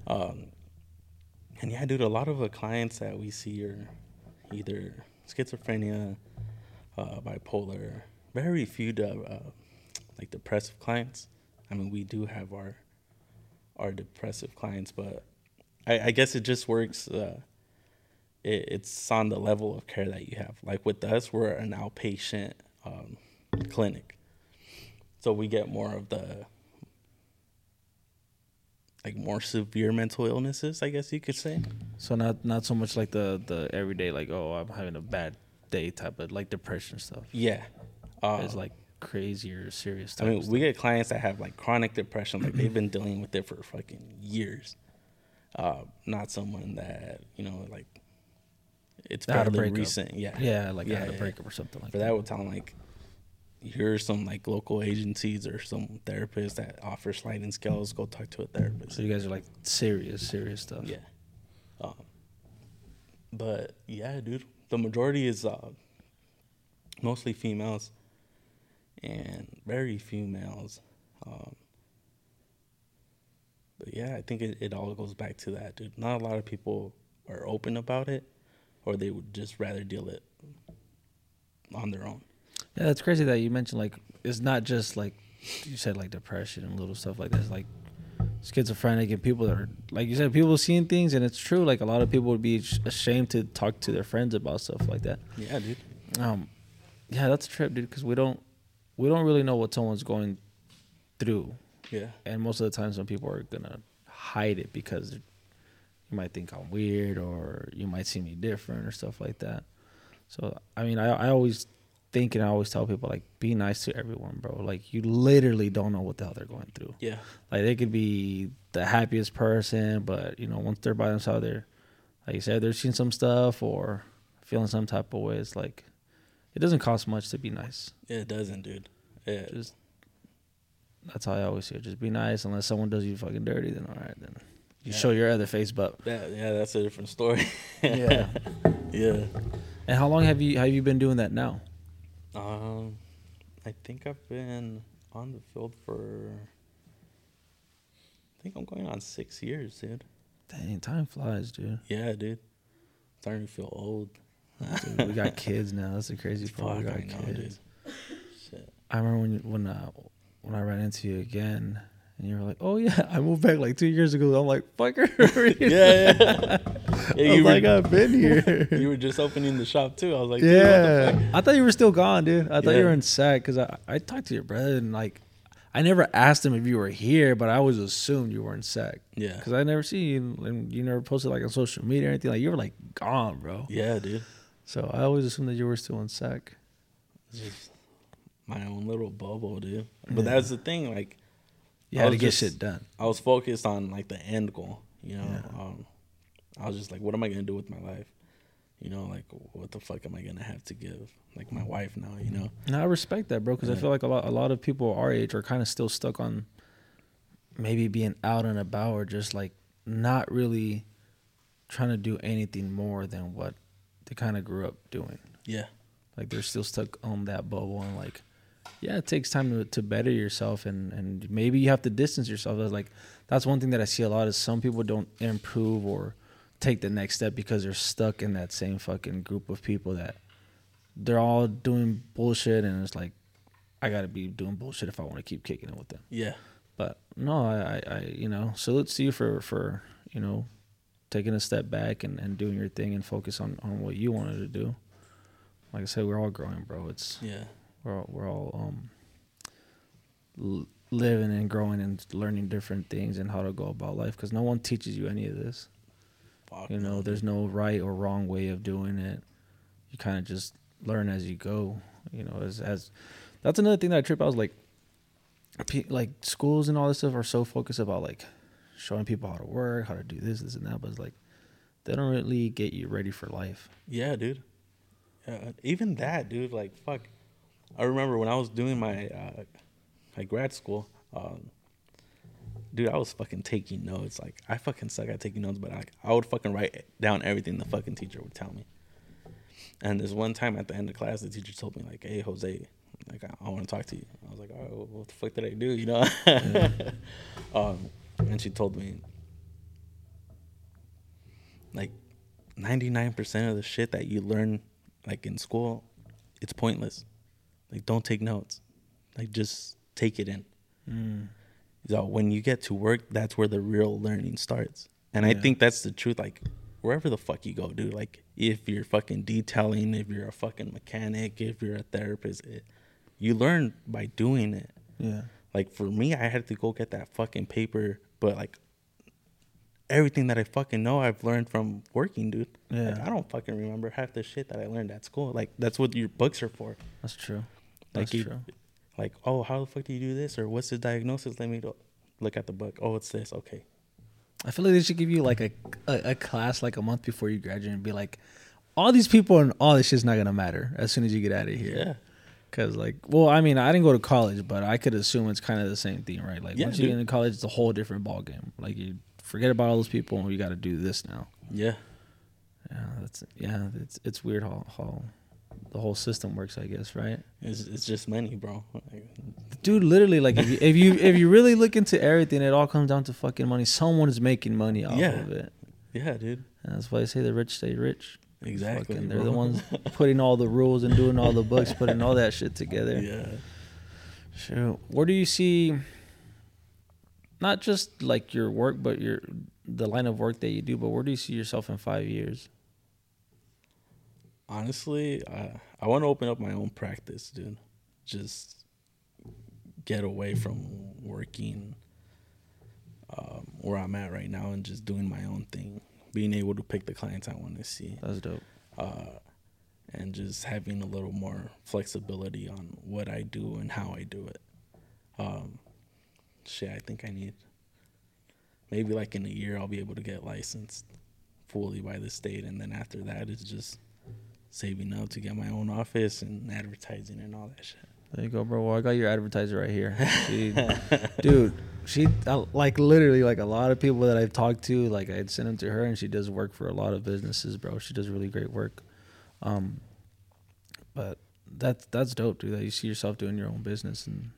And yeah, dude, a lot of the clients that we see are either schizophrenia, bipolar, very few like depressive clients. I mean, we do have our depressive clients, but I guess it just works. It's on the level of care that you have. Like with us, we're an outpatient clinic, so we get more of the like more severe mental illnesses, I guess you could say. So not so much like the everyday like, oh, I'm having a bad day type of like depression stuff. Yeah, it's like crazy or serious stuff. I mean, we get clients that have like chronic depression, like they've been dealing with it for fucking years. Not someone that, you know, like it's fairly recent. Like how to break up or something like that. For that, we'll tell them like, here's some like local agencies or some therapists that offer sliding scales. Go talk to a therapist. So you guys are like serious stuff. Yeah. But yeah, dude, the majority is mostly females and very few males. But yeah, I think it all goes back to that, dude. Not a lot of people are open about it, or they would just rather deal it on their own. Yeah, that's crazy that you mentioned, like, it's not just, like, you said, like, depression and little stuff like that. It's, like, schizophrenic and people that are, like you said, people seeing things, and it's true. Like, a lot of people would be ashamed to talk to their friends about stuff like that. Yeah, dude. Yeah, that's a trip, dude, because we don't really know what someone's going through. Yeah. And most of the times when people are going to hide it because you might think I'm weird or you might see me different or stuff like that. So, I mean, I always think and I always tell people, like, be nice to everyone, bro. Like, you literally don't know what the hell they're going through. Yeah. Like, they could be the happiest person, but, you know, once they're by themselves, they're, like you said, they're seeing some stuff or feeling some type of way. It's like, it doesn't cost much to be nice. Yeah, it doesn't, dude. Yeah. That's how I always see it. Just be nice. Unless someone does you fucking dirty, then all right, then you show your other face. But yeah, that's a different story. Yeah, yeah. And how long have you been doing that now? I think I've been on the field for, I think I'm going on 6 years, dude. Dang, time flies, dude. Yeah, dude. I'm starting to feel old. Dude, we got kids now. That's the crazy part. We got kids. Dude. Shit. I remember when I ran into you again, and you were like, "Oh yeah, I moved back like 2 years ago." I'm like, "Fucker!" Yeah. You were like, "I've been here." You were just opening the shop too. I was like, "Yeah." What the fuck? I thought you were still gone, dude. I thought you were in Sac because I talked to your brother and like I never asked him if you were here, but I always assumed you were in Sac. Yeah. Because I never see you and you never posted like on social media or anything. Like you were like gone, bro. Yeah, dude. So I always assumed that you were still in Sac. My own little bubble, dude. But that's the thing, like... You had to get shit done. I was focused on, like, the end goal, you know? Yeah. I was just like, what am I going to do with my life? You know, like, what the fuck am I going to have to give? Like, my wife now, you know? And I respect that, bro, because I feel like a lot of people our age are kind of still stuck on maybe being out and about or just, like, not really trying to do anything more than what they kind of grew up doing. Yeah. Like, they're still stuck on that bubble and, like... Yeah, it takes time to better yourself, and maybe you have to distance yourself. That's one thing that I see a lot is some people don't improve or take the next step because they're stuck in that same fucking group of people that they're all doing bullshit, and it's like, I got to be doing bullshit if I want to keep kicking it with them. Yeah. But, no, I you know, salute to you for you know, taking a step back and doing your thing and focus on what you wanted to do. Like I said, we're all growing, bro. It's... Yeah. We're all living and growing and learning different things and how to go about life because no one teaches you any of this. Fuck. You know, there's no right or wrong way of doing it. You kind of just learn as you go. You know, as that's another thing that I trip. I was like schools and all this stuff are so focused about like showing people how to work, how to do this and that, but it's like they don't really get you ready for life. Yeah, dude. Even that, dude. Like fuck. I remember when I was doing my grad school, dude, I was fucking taking notes. Like, I fucking suck at taking notes, but I would fucking write down everything the fucking teacher would tell me. And this one time at the end of class, the teacher told me, like, hey, Jose, like, I want to talk to you. I was like, all right, well, what the fuck did I do, you know? Yeah. And she told me, like, 99% of the shit that you learn, like, in school, it's pointless. Like, don't take notes. Like, just take it in. Mm. So when you get to work, that's where the real learning starts. And I think that's the truth. Like, wherever the fuck you go, dude. Like, if you're fucking detailing, if you're a fucking mechanic, if you're a therapist, you learn by doing it. Yeah. Like, for me, I had to go get that fucking paper, but, like, everything that I fucking know, I've learned from working, dude. Yeah. Like, I don't fucking remember half the shit that I learned at school. Like, that's what your books are for. That's true. That's like, true. Like, oh, how the fuck do you do this? Or what's the diagnosis? Let me look at the book. Oh, it's this. Okay. I feel like they should give you, like, a class, like, a month before you graduate and be like, all these people and all this shit's not going to matter as soon as you get out of here. Yeah. Because, like, well, I mean, I didn't go to college, but I could assume it's kind of the same thing, right? Like, once you get into college, it's a whole different ballgame. Like, you forget about all those people, and we got to do this now. Yeah. It's weird how the whole system works, I guess, right? It's just money, bro. Dude, literally, like, if you really look into everything, it all comes down to fucking money. Someone is making money off of it. Yeah, dude. And that's why they say the rich stay rich. Exactly. Fucking, they're the ones putting all the rules and doing all the books, putting all that shit together. Yeah. Shoot. Where do you see not just like your work, but the line of work that you do, but where do you see yourself in 5 years? Honestly, I want to open up my own practice, dude. Just get away from working where I'm at right now and just doing my own thing. Being able to pick the clients I want to see. That's dope. And just having a little more flexibility on what I do and how I do it. I think I need... Maybe like in a year I'll be able to get licensed fully by the state. And then after that it's just saving up to get my own office and advertising and all that shit. There you go, bro. Well, I got your advertiser right here. Dude, she, like, literally, like, a lot of people that I've talked to, like, I'd send them to her, and she does work for a lot of businesses, bro. She does really great work. But that's dope, dude, that you see yourself doing your own business. And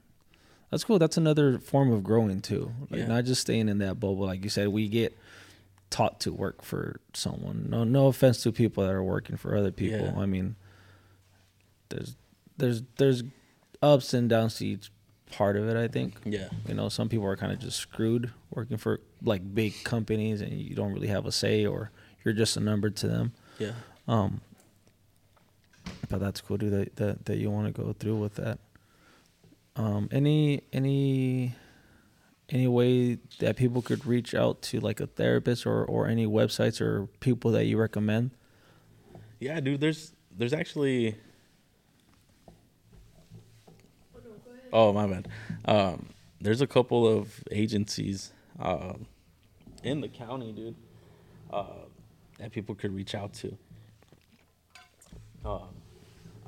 that's cool. That's another form of growing, too. Like, not just staying in that bubble. Like you said, we get taught to work for someone. No offense to people that are working for other people. Yeah. I mean, there's ups and downs to each part of it, I think. Yeah. You know, some people are kind of just screwed working for, like, big companies, and you don't really have a say, or you're just a number to them. Yeah. But that's cool, dude, that you want to go through with that. Any way that people could reach out to, like, a therapist or any websites or people that you recommend? Yeah, dude, there's actually... Oh, my bad. There's a couple of agencies in the county, dude, that people could reach out to.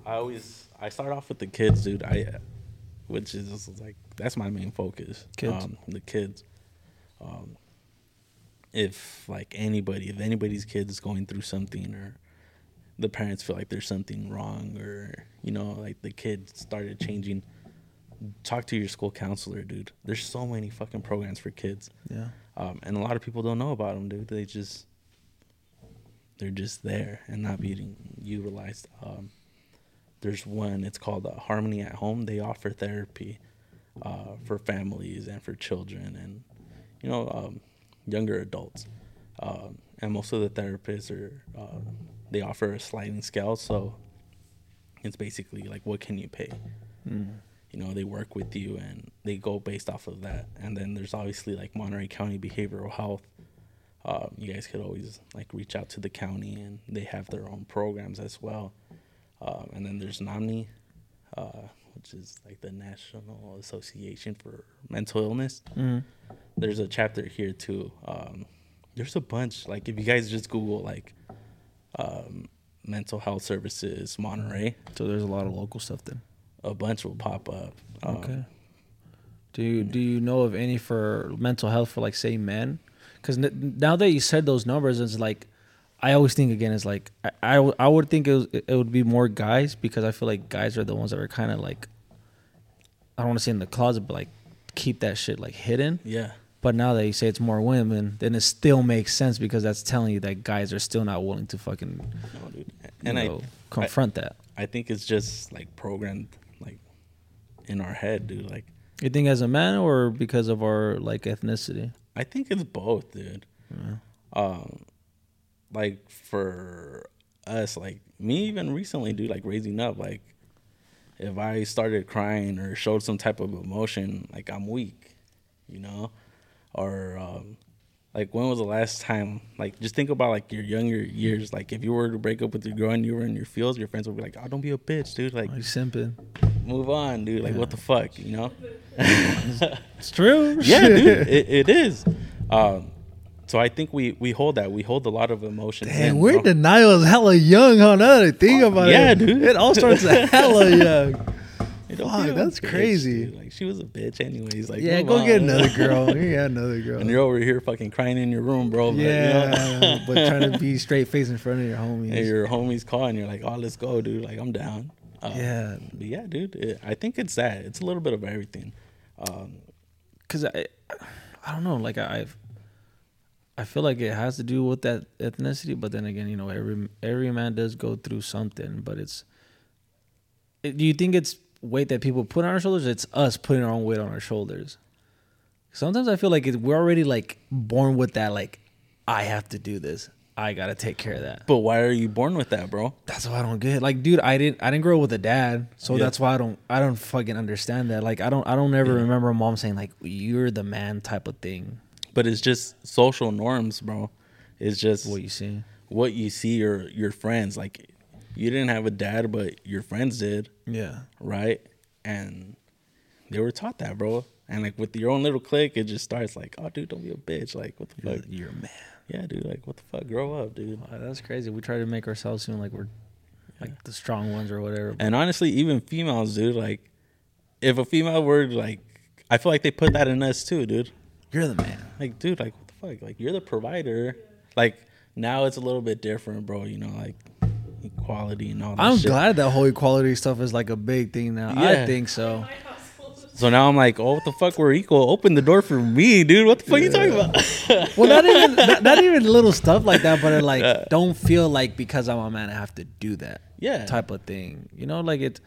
I start off with the kids, dude. Which is like, that's my main focus. Kids. The kids. If like anybody's kid is going through something, or the parents feel like there's something wrong, or, you know, like the kid started changing. Talk to your school counselor, dude. There's so many fucking programs for kids. Yeah. And a lot of people don't know about them, dude. They're just there and not being utilized. There's one, it's called Harmony at Home. They offer therapy for families and for children and, you know, younger adults. And most of the therapists are, they offer a sliding scale. So it's basically like, what can you pay? Mm. You know, they work with you and they go based off of that. And then there's obviously like Monterey County Behavioral Health. You guys could always like reach out to the county, and they have their own programs as well. And then there's NAMI, which is like the National Association for Mental Illness. Mm-hmm. There's a chapter here too. There's a bunch. Like if you guys just Google like mental health services Monterey. So there's a lot of local stuff then. A bunch will pop up. Okay. Do you know of any for mental health for, like, say, men? Because now that you said those numbers, it's like, I always think, again, it's like, I would think it would be more guys, because I feel like guys are the ones that are kind of like, I don't want to say in the closet, but like keep that shit like hidden. Yeah. But now that you say it's more women, then it still makes sense, because that's telling you that guys are still not willing to fucking confront that. I think it's just like programmed like in our head, dude. Like, you think as a man or because of our like ethnicity? I think it's both, dude. Yeah. Like for us, like me even recently, dude, like raising up, like if I started crying or showed some type of emotion, like I'm weak, you know? Or like when was the last time, like just think about like your younger years, like if you were to break up with your girl and you were in your feels, your friends would be like, oh, don't be a bitch, dude. Like, you're simping. Move on, dude. Like, yeah. What the fuck, you know? It's true. Yeah, dude, it is. So I think we hold that. We hold a lot of emotions. Damn, we're in denial is hella young, huh? Now that I think about it. Yeah, dude. It all starts hella young. Fuck, that's bitch, crazy. Dude. Like, she was a bitch anyways. Like, yeah, go on. Get another girl. Yeah, another girl. And you're over here fucking crying in your room, bro. Yeah, like, you know? But trying to be straight face in front of your homies. And your homies call and you're like, oh, let's go, dude. Like, I'm down. Yeah. But yeah, dude, I think it's that. It's a little bit of everything. Because I don't know. Like, I feel like it has to do with that ethnicity, but then again, you know, every man does go through something. But do you think it's weight that people put on our shoulders? It's us putting our own weight on our shoulders. Sometimes I feel like we're already like born with that. Like, I have to do this. I gotta take care of that. But why are you born with that, bro? That's why I don't get it. Like, dude, I didn't grow up with a dad, so yeah. That's why I don't fucking understand that. Like, I don't ever remember a mom saying like, "You're the man" type of thing. But it's just social norms, bro. It's just what you see or your friends. Like, you didn't have a dad, but your friends did. Yeah. Right? And they were taught that, bro. And, like, with your own little clique, it just starts like, oh, dude, don't be a bitch. Like, what the fuck? You're a man. Yeah, dude. Like, what the fuck? Grow up, dude. Wow, that's crazy. We try to make ourselves seem like we're, like, the strong ones or whatever. And honestly, even females, dude, like, if a female were, like, I feel like they put that in us too, dude. You're the man. Like, dude, like, what the fuck? Like, you're the provider. Like, now it's a little bit different, bro. You know, like, equality and all that shit. I'm glad that whole equality stuff is, like, a big thing now. Yeah. I think so. So now I'm like, oh, what the fuck? We're equal. Open the door for me, dude. What the fuck are you talking about? Well, not even little stuff like that, but, like, don't feel like because I'm a man, I have to do that. Yeah. Type of thing. You know, like, it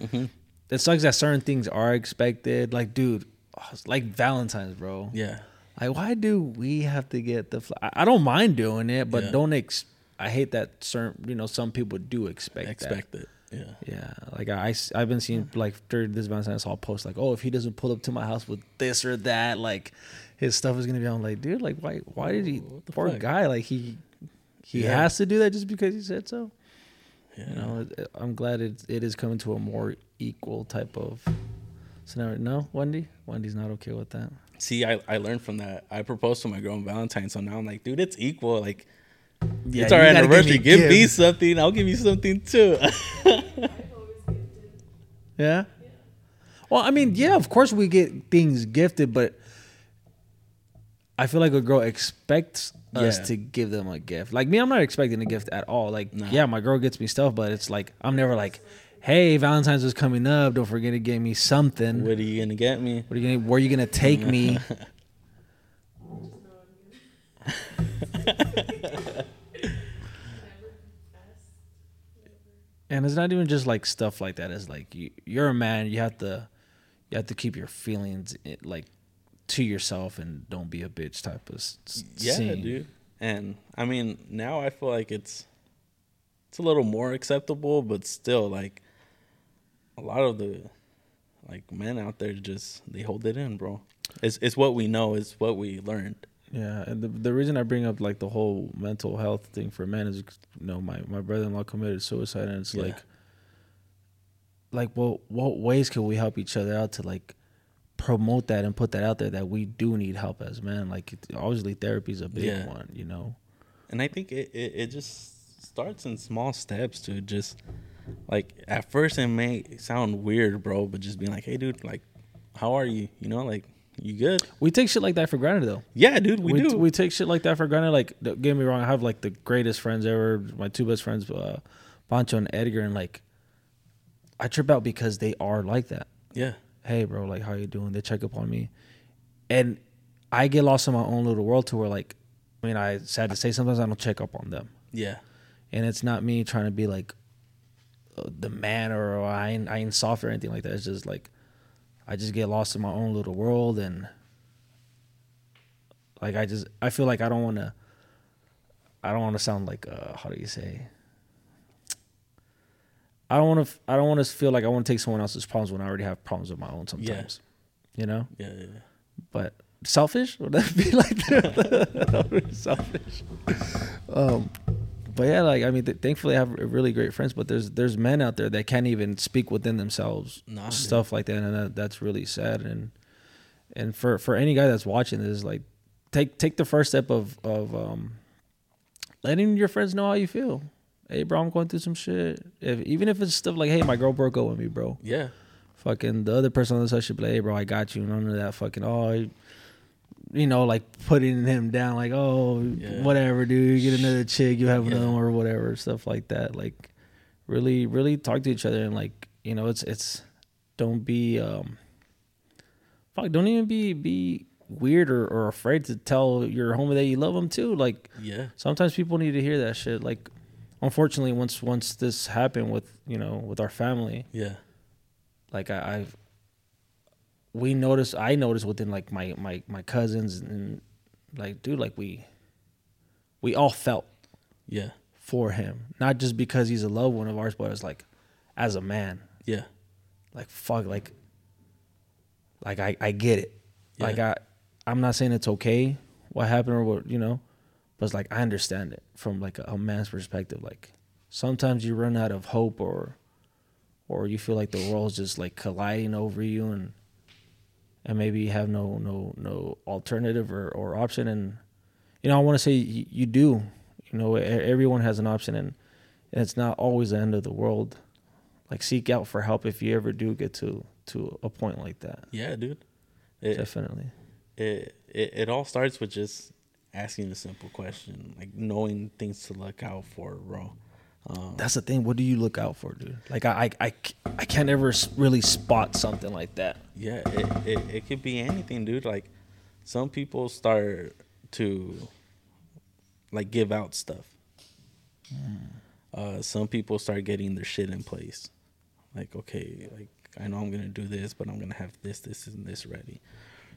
sucks that certain things are expected. Like, dude, it's like Valentine's, bro. Yeah. Like, why do we have to get the flag? I don't mind doing it, but I hate that certain, you know, some people do expect that. Yeah. Like, I've been seeing, like, during this Valentine's, I saw a post, like, oh, if he doesn't pull up to my house with this or that, like, his stuff is going to be on. Like, dude, like, why did he, the poor fuck? Guy, like, he has to do that just because he said so? Yeah. You know, I'm glad it is coming to a more equal type of scenario. No, Wendy's not okay with that. See, I learned from that. I proposed to my girl on Valentine's, so now I'm like, dude, it's equal. Like, it's our anniversary. Give me something. I'll give you something, too. Yeah? Well, I mean, yeah, of course we get things gifted, but I feel like a girl expects us to give them a gift. Like, me, I'm not expecting a gift at all. Like, yeah, my girl gets me stuff, but it's like, I'm never like, hey, Valentine's is coming up. Don't forget to get me something. What are you going to get me? Where are you going to take me? And it's not even just like stuff like that. It's like you're a man. You have to keep your feelings like to yourself and don't be a bitch type of scene. Dude. And I mean, now I feel like it's a little more acceptable, but still like, a lot of the, like, men out there just, they hold it in, bro. It's what we know. It's what we learned. Yeah, and the reason I bring up, like, the whole mental health thing for men is, you know, my brother-in-law committed suicide, and it's like, well, what ways can we help each other out to, like, promote that and put that out there that we do need help as men? Like, obviously, therapy is a big one, you know? And I think it just starts in small steps to just... Like, at first it may sound weird, bro, but just being like, hey, dude, like, how are you? You know, like, you good? We take shit like that for granted, though. Yeah, dude, we do. We take shit like that for granted. Like, don't get me wrong, I have, like, the greatest friends ever. My two best friends, Pancho and Edgar, and, like, I trip out because they are like that. Yeah. Hey, bro, like, how you doing? They check up on me. And I get lost in my own little world to where, like, I mean, I sad to say, sometimes I don't check up on them. Yeah. And it's not me trying to be like the man, or I ain't soft or anything like that. It's just like I just get lost in my own little world, and like I feel like I don't want to sound like how do you say, I don't want to feel like I want to take someone else's problems when I already have problems of my own sometimes. Yeah. You know? Yeah, yeah, yeah. But selfish? Would that be like that? Selfish. But yeah, like, I mean, thankfully I have really great friends, but there's men out there that can't even speak within themselves, stuff like that, and that's really sad. And for any guy that's watching this, like, take the first step of letting your friends know how you feel. Hey, bro, I'm going through some shit. Even if it's stuff like, hey, my girl broke up with me, bro. Yeah. Fucking the other person on the side should be like, hey, bro, I got you. None of that fucking, you know, like putting him down, like, oh, yeah, whatever, dude. You get another chick, you have another one or whatever, stuff like that. Like, really, really talk to each other, and, like, you know, it's don't be, don't even be weird or afraid to tell your homie that you love him too. Like, yeah, sometimes people need to hear that shit. Like, unfortunately, once this happened with our family, yeah, like I noticed within like my cousins, and like, dude, like we all felt for him, not just because he's a loved one of ours, but it's like as a man, like fuck, like I get it, like I'm not saying it's okay what happened or what, you know. But it's like, I understand it from like a man's perspective. Like, sometimes you run out of hope or you feel like the world's just like colliding over you, and maybe you have no alternative or option. And, you know, I want to say you do, you know, everyone has an option, and it's not always the end of the world. Like, seek out for help if you ever do get to a point like that. Yeah, dude. Definitely. It all starts with just asking a simple question, like knowing things to look out for, bro. That's the thing. What do you look out for, dude? Like, I can't ever really spot something like that. Yeah, it could be anything, dude. Like, some people start to like give out stuff. Some people start getting their shit in place. Like, okay, like, I know I'm gonna do this, but I'm gonna have this, and this ready.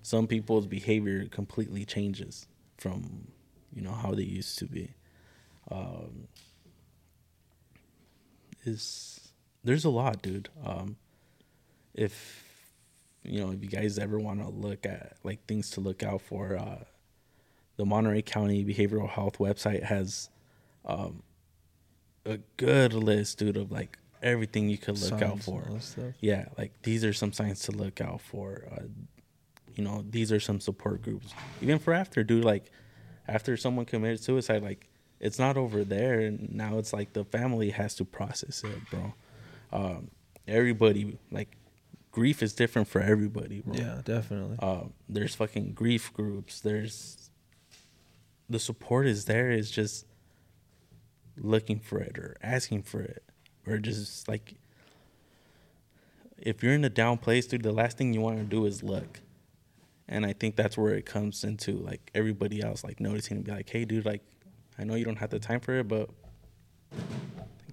Some people's behavior completely changes from, you know, how they used to be. There's a lot, dude. If you know, if you guys ever want to look at like things to look out for, the Monterey County Behavioral Health website has a good list, dude, of like everything you could look out for. Yeah, like, these are some signs to look out for. You know, these are some support groups. Even for after, dude, like, after someone committed suicide, like, it's not over there. And now it's like the family has to process it, bro. Everybody, like, grief is different for everybody, bro. Yeah, definitely. There's fucking grief groups. There's, the support is there. It's just looking for it or asking for it. Or just, like, if you're in a down place, dude, the last thing you want to do is look. And I think that's where it comes into, like, everybody else, like, noticing and be like, hey, dude, like, I know you don't have the time for it, but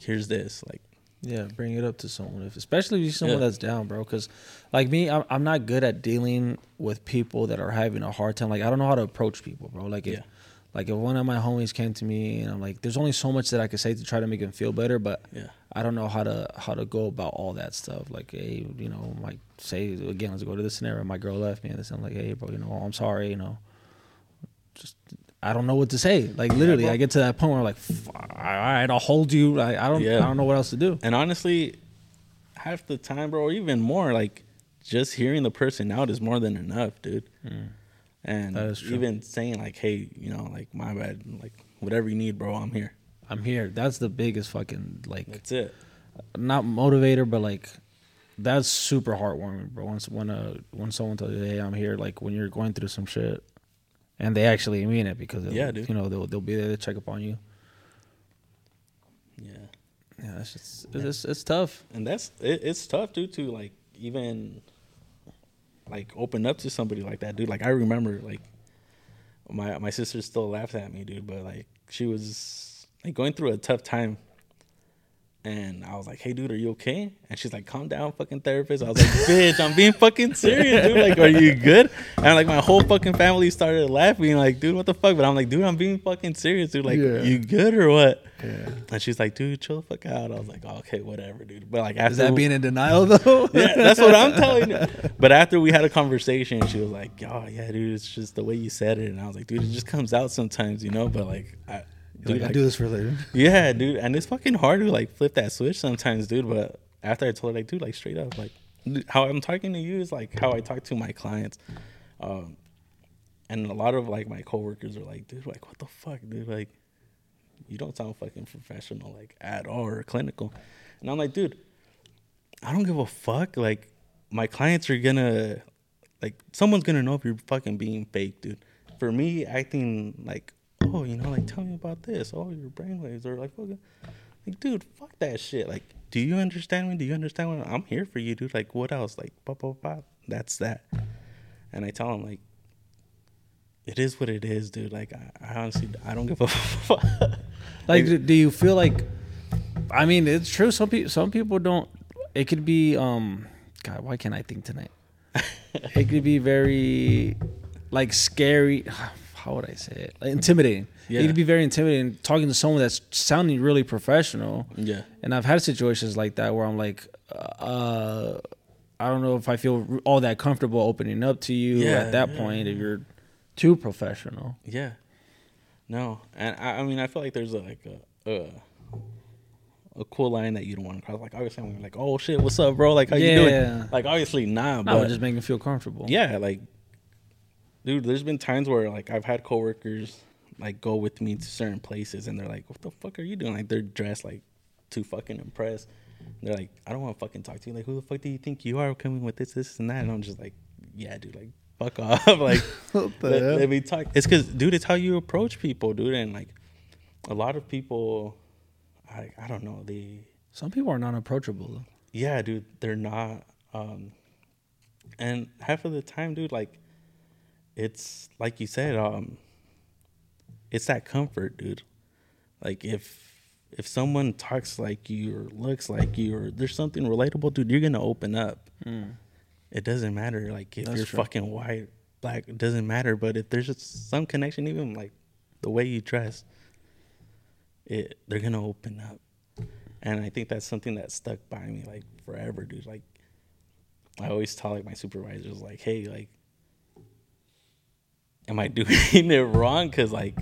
here's this, like. Yeah, bring it up to someone, especially if you're someone that's down, bro. Because, like, me, I'm not good at dealing with people that are having a hard time. Like, I don't know how to approach people, bro. Like, if one of my homies came to me and I'm like, there's only so much that I could say to try to make him feel better, but I don't know how to go about all that stuff. Like, hey, you know, like, say again, let's go to this scenario. My girl left me, and I'm like, hey, bro, you know, I'm sorry, you know. Just, I don't know what to say. Like, literally, I get to that point where I'm like, all right, I'll hold you. Like, I don't know what else to do. And honestly, half the time, bro, or even more, like, just hearing the person out is more than enough, dude. Mm. And even saying, like, hey, you know, like, my bad, like, whatever you need, bro, I'm here. That's the biggest fucking, like, that's it. Not motivator, but, like, that's super heartwarming, bro. When someone tells you, hey, I'm here, like, when you're going through some shit, and they actually mean it, because dude, you know, they'll be there to check up on you. Yeah. Yeah, that's just, it's tough. And it's tough, dude, to, like, even, like, open up to somebody like that, dude. Like, I remember, like, my sister still laughs at me, dude, but like she was like going through a tough time. And I was like, hey, dude, are you okay? And she's like, calm down, fucking therapist. I was like, bitch, I'm being fucking serious, dude. Like, are you good? And like my whole fucking family started laughing, like, dude, what the fuck? But I'm like, dude, I'm being fucking serious, dude. Like, you good or what? Yeah. And she's like, dude, chill the fuck out. I was like, oh, okay, whatever, dude. But like, after is that being in denial though? Yeah, that's what I'm telling you. But after we had a conversation, she was like, oh yeah, dude, it's just the way you said it. And I was like, dude, it just comes out sometimes, you know. But like, I do this for a living. Yeah, dude. And it's fucking hard to, like, flip that switch sometimes, dude. But after I told her, like, dude, like, straight up, like, dude, how I'm talking to you is, like, how I talk to my clients. And a lot of, like, my coworkers are like, dude, like, what the fuck, dude? Like, you don't sound fucking professional, like, at all, or clinical. And I'm like, dude, I don't give a fuck. Like, my clients are going to, like, someone's going to know if you're fucking being fake, dude. For me, acting, like, oh, you know, like, tell me about this. Oh, your brainwaves are like, okay. Like, dude, fuck that shit. Like, do you understand me? Do you understand what I'm here for you, dude? Like, what else? Like, blah, blah, blah. That's that. And I tell him, like, it is what it is, dude. Like, I honestly, I don't give a fuck. Like, do you feel like, I mean, it's true. Some people don't, it could be, God, why can't I think tonight? It could be very, like, scary. How would I say it? Like, intimidating. Yeah. It'd be very intimidating talking to someone that's sounding really professional. Yeah. And I've had situations like that where I'm like, I don't know if I feel all that comfortable opening up to you at that point if you're too professional. Yeah. No. And I mean, I feel like there's a cool line that you don't want to cross. Like, obviously, I'm like, oh shit, what's up, bro? Like, how you doing? Like, obviously, nah. I would just make them feel comfortable. Yeah. Like, dude, there's been times where, like, I've had coworkers, like, go with me to certain places, and they're like, what the fuck are you doing? Like, they're dressed, like, too fucking impressed. And they're like, I don't want to fucking talk to you. Like, who the fuck do you think you are coming with this, and that? And I'm just like, yeah, dude, like, fuck off. Like, let me talk. It's because, dude, it's how you approach people, dude. And, like, a lot of people, I don't know. Some people are not approachable, though. Yeah, dude, they're not. And half of the time, dude, like, it's like you said, it's that comfort, dude. Like, if someone talks like you or looks like you or there's something relatable, dude, you're gonna open up. It doesn't matter, like, if you're fucking white, black, it doesn't matter. But if there's just some connection, even like the way you dress, they're gonna open up. And I think that's something that stuck by me, like, forever, dude. Like, I always tell, like, my supervisors, like, hey, like, am I doing it wrong? Because, like,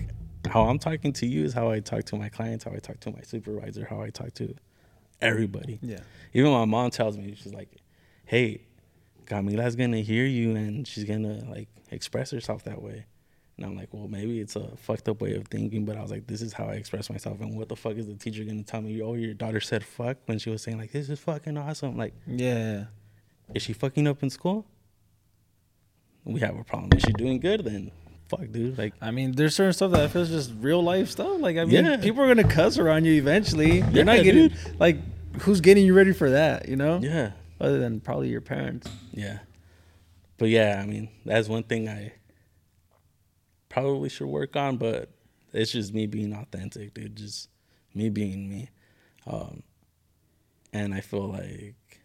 how I'm talking to you is how I talk to my clients, how I talk to my supervisor, how I talk to everybody. Yeah. Even my mom tells me, she's like, hey, Camila's going to hear you, and she's going to, like, express herself that way. And I'm like, well, maybe it's a fucked up way of thinking, but I was like, this is how I express myself. And what the fuck is the teacher going to tell me? Oh, your daughter said fuck when she was saying, like, this is fucking awesome. Like, yeah. Is she fucking up in school? We have a problem. Is she doing good? Then fuck, dude. Like, I mean, there's certain stuff that I feel is just real life stuff. Like, I mean, people are gonna cuss around you eventually. You're not getting like, who's getting you ready for that? You know? Yeah. Other than probably your parents. Yeah. But yeah, I mean, that's one thing I probably should work on. But it's just me being authentic, dude. Just me being me. And I feel like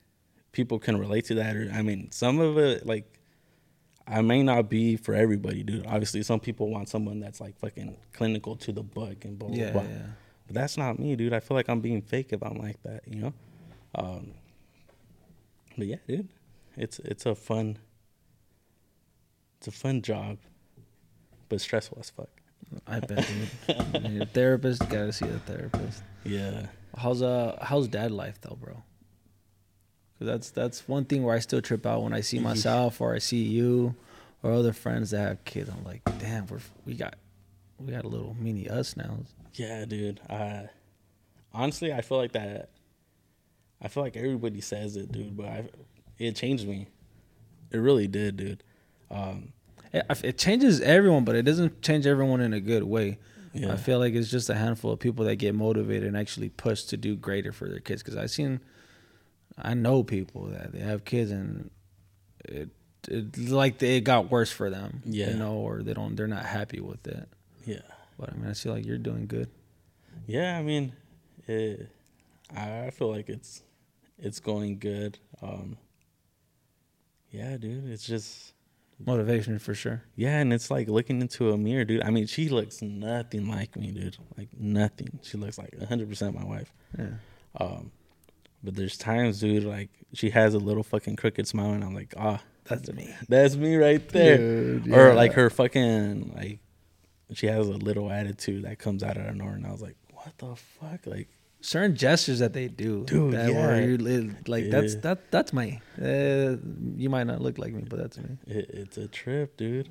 people can relate to that. Or I mean, some of it, like, I may not be for everybody, dude. Obviously, some people want someone that's, like, fucking clinical to the book and blah, blah, blah. Yeah. But that's not me, dude. I feel like I'm being fake if I'm like that, you know? But, yeah, dude, it's a fun job, but stressful as fuck. I bet, dude. Your therapist, you got to see a therapist. Yeah. How's dad life, though, bro? That's one thing where I still trip out when I see myself or I see you or other friends that have kids. I'm like, damn, we got a little mini us now. Yeah, dude. Honestly, I feel like that. I feel like everybody says it, dude, but it changed me. It really did, dude. It changes everyone, but it doesn't change everyone in a good way. Yeah. I feel like it's just a handful of people that get motivated and actually push to do greater for their kids, because I know people that they have kids and it like it got worse for them, yeah, you know, or they don't, they're not happy with it. Yeah. But I mean, I feel like you're doing good. Yeah, I mean, I feel like it's going good. Yeah, dude, it's just motivation for sure. Yeah, and it's like looking into a mirror, dude. I mean, she looks nothing like me, dude. Like nothing. She looks like 100% my wife. Yeah. But there's times, dude, like she has a little fucking crooked smile, and I'm like, ah, that's me. That's me right there. Dude, yeah. Or like her fucking, like, she has a little attitude that comes out of her nowhere, and I was like, what the fuck? Like certain gestures that they do, dude. That yeah, like yeah. That's my. You might not look like me, but that's me. It's a trip, dude.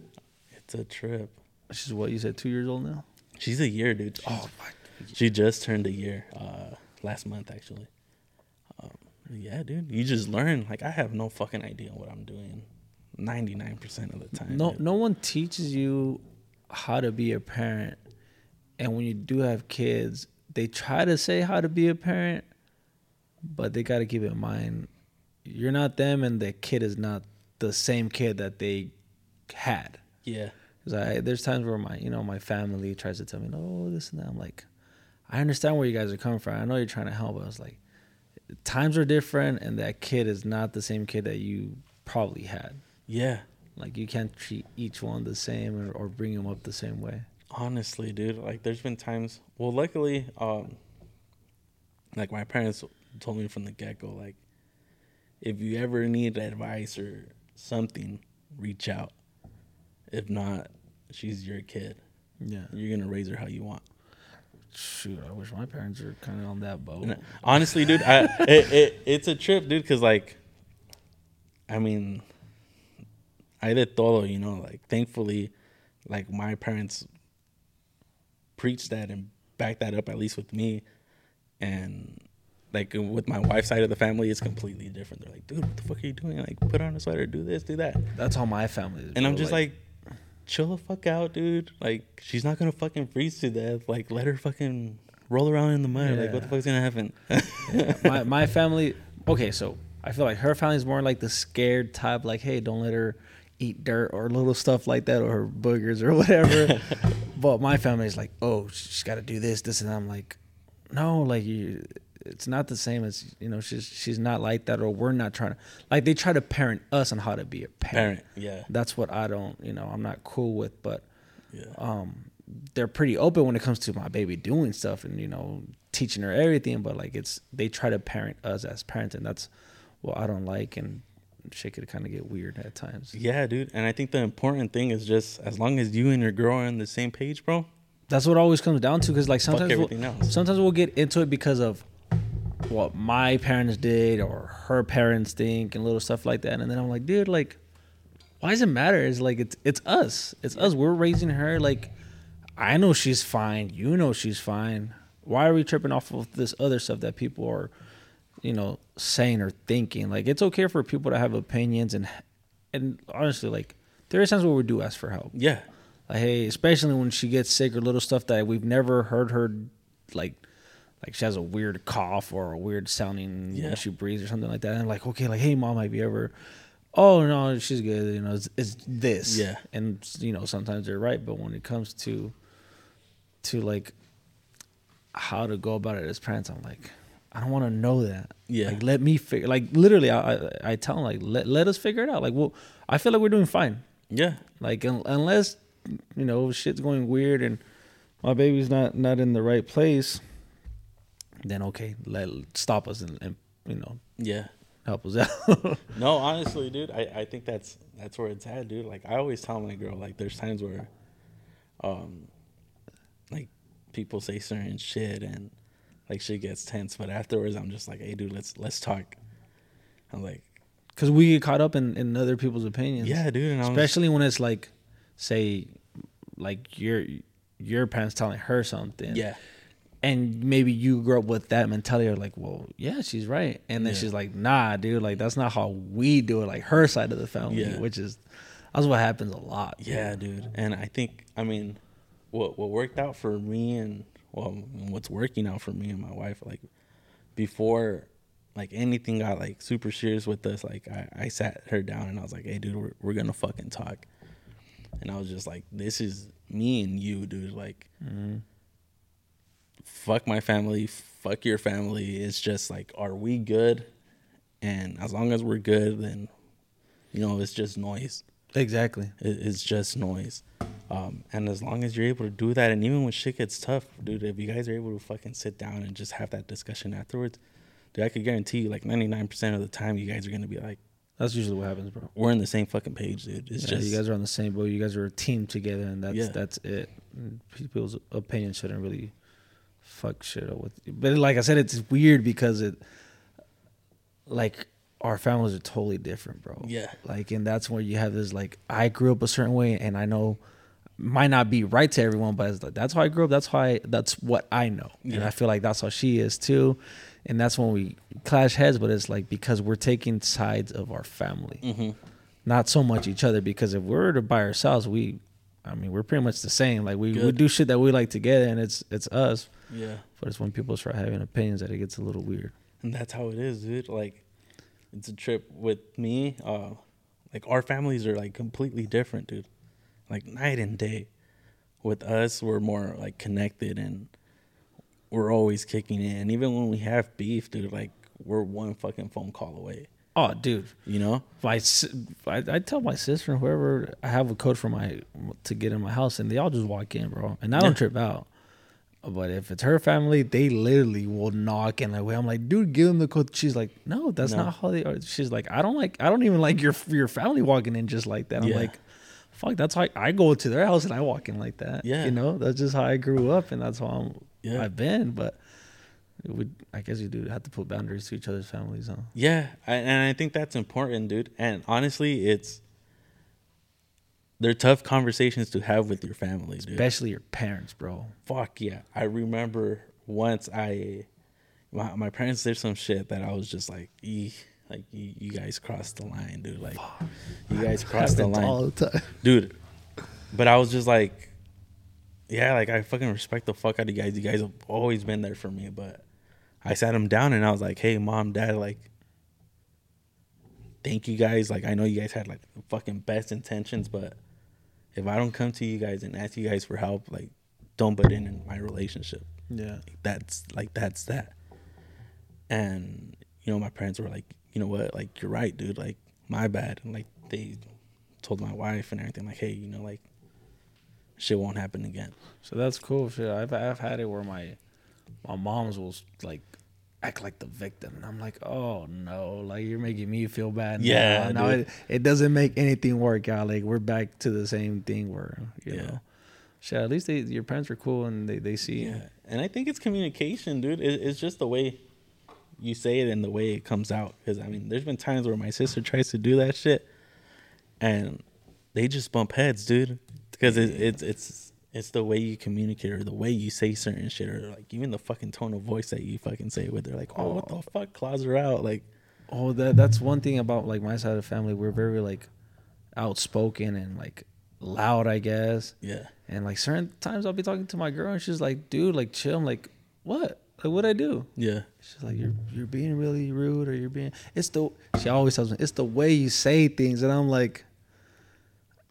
It's a trip. She's what you said, 2 years old now. She's a year, dude. Oh my. She just turned a year last month, actually. Yeah, dude. You just learn. Like I have no fucking idea what I'm doing 99% of the time. No, dude. No one teaches you how to be a parent, and when you do have kids, they try to say how to be a parent, but they got to keep in mind you're not them, and the kid is not the same kid that they had. Yeah. Because there's times where my family tries to tell me, no, this and that. I'm like, I understand where you guys are coming from. I know you're trying to help. I was like, times are different, and that kid is not the same kid that you probably had. Yeah. Like you can't treat each one the same or bring them up the same way. Honestly, dude, like there's been times, well, luckily, like my parents told me from the get-go, like if you ever need advice or something, reach out. If not, she's your kid. Yeah. You're going to raise her how you want. Shoot, I wish my parents were kind of on that boat. No, honestly, dude, it's a trip, dude, because like, I mean, I did todo, you know, like thankfully, like my parents preached that and backed that up, at least with me. And like with my wife's side of the family, it's completely different. They're like, dude, what the fuck are you doing? Like put on a sweater, do this, do that. That's how my family is. And I'm just like, chill the fuck out, dude. Like she's not going to fucking freeze to death. Like let her fucking roll around in the mud. Yeah. Like what the fuck's going to happen? Yeah. My family. Okay. So I feel like her family's more like the scared type. Like, hey, don't let her eat dirt or little stuff like that or boogers or whatever. But my family's like, oh, she's got to do this and that. I'm like, no, like it's not the same as, you know, she's not like that, or we're not trying to, like they try to parent us on how to be a parent. Yeah, that's what I don't, you know, I'm not cool with. But yeah, they're pretty open when it comes to my baby doing stuff and, you know, teaching her everything, but like they try to parent us as parents, and that's what I don't like. And shit could kind of get weird at times. Yeah, dude. And I think the important thing is just as long as you and your girl are on the same page, bro. That's what it always comes down to, because like sometimes we'll get into it because of what my parents did or her parents think and little stuff like that. And then I'm like, dude, like, why does it matter? It's like it's us. It's us. We're raising her. Like, I know she's fine. You know she's fine. Why are we tripping off of this other stuff that people are, you know, saying or thinking? Like, it's okay for people to have opinions, and honestly, like, there are times where we do ask for help. Yeah, like, hey, especially when she gets sick or little stuff that we've never heard her, like she has a weird cough or a weird sounding when she breathes or something like that. And like, okay, like, hey, mom, have you ever? Oh no, she's good. You know, it's this. Yeah, and you know, sometimes they're right, but when it comes to like how to go about it as parents, I'm like, I don't want to know that. Yeah. Like, let me figure. Like, literally, I tell them, like, let us figure it out. Like, well, I feel like we're doing fine. Yeah. Like, unless, you know, shit's going weird and my baby's not in the right place, then okay, stop us and you know. Yeah. Help us out. No, honestly, dude, I think that's where it's at, dude. Like, I always tell my girl, like, there's times where, like, people say certain shit and, like, she gets tense, but afterwards I'm just like, hey, dude, let's talk. I'm like, because we get caught up in other people's opinions. Yeah, dude. And especially when it's like, say, like your parents telling her something. Yeah. And maybe you grew up with that mentality of like, well, yeah, she's right. And then she's like, nah, dude, like that's not how we do it. Like her side of the family, which is, that's what happens a lot. Yeah, dude. And I think, I mean, what worked out for me and what's working out for me and my wife, like before like anything got like super serious with us, like I sat her down and I was like, hey, dude, we're gonna fucking talk. And I was just like, this is me and you, dude. Like, fuck my family, fuck your family. It's just like, are we good? And as long as we're good, then, you know, it's just noise. Exactly. It's just noise. And as long as you're able to do that, and even when shit gets tough, dude, if you guys are able to fucking sit down and just have that discussion afterwards, dude, I could guarantee you like 99% of the time you guys are going to be like, that's usually what happens, bro. We're on the same fucking page, dude. It's just, you guys are on the same boat. You guys are a team together, and that's it. People's opinions shouldn't really fuck shit up with you. But like I said, it's weird because it, like, our families are totally different, bro. Yeah. Like, and that's where you have this, like, I grew up a certain way, and I know might not be right to everyone, but it's like, that's how I grew up. That's what I know. Yeah. And I feel like that's how she is too. And that's when we clash heads, but it's like because we're taking sides of our family, not so much each other. Because if we're by ourselves, we're pretty much the same. Like we do shit that we like together, and it's us. Yeah. But it's when people start having opinions that it gets a little weird. And that's how it is, dude. Like, it's a trip with me. Like our families are like completely different, dude. Like night and day. With us, we're more like connected and we're always kicking in. Even when we have beef, dude, like, we're one fucking phone call away. Oh, dude. You know? I tell my sister and whoever, I have a code for to get in my house, and they all just walk in, bro. And I don't trip out. But if it's her family, they literally will knock and like, I'm like, dude, give them the code. She's like, no, that's not how they are. She's like, I don't even like your family walking in just like that. I'm like, fuck, that's how I go to their house and I walk in like that. Yeah. You know? That's just how I grew up, and that's how I've been, but I guess you do have to put boundaries to each other's families, huh? Yeah, and I think that's important, dude. And honestly, they're tough conversations to have with your family, dude. Especially your parents, bro. Fuck yeah! I remember once my parents did some shit that I was just like, like you guys crossed the line, dude. Like, you guys crossed the line all the time, dude. But I was just like, yeah, like, I fucking respect the fuck out of you guys. You guys have always been there for me. But I sat him down and I was like, hey, mom, dad, like, thank you guys. Like, I know you guys had like the fucking best intentions, but if I don't come to you guys and ask you guys for help, like, don't butt in my relationship. Yeah. That's that. And, you know, my parents were like, you know what? Like, you're right, dude. Like, my bad. And like, they told my wife and everything, like, hey, you know, like, shit won't happen again. So that's cool. Shit, I've had it where my moms will like act like the victim, and I'm like, oh no, like, you're making me feel bad. Yeah, now it doesn't make anything work out. Like, we're back to the same thing where you know, shit. At least your parents are cool and they see. Yeah, and I think it's communication, dude. It's just the way you say it and the way it comes out. Because I mean, there's been times where my sister tries to do that shit, and they just bump heads, dude. Because it's the way you communicate or the way you say certain shit, or like even the fucking tone of voice that you fucking say it with. They're like, oh, what the fuck, claws her out. Like, oh, that's one thing about like my side of the family. We're very like outspoken and like loud, I guess. Yeah. And like certain times I'll be talking to my girl and she's like, dude, like, chill. I'm like, what? Like, what'd I do? Yeah. She's like, you're being really rude, or you're being. She always tells me it's the way you say things, and I'm like,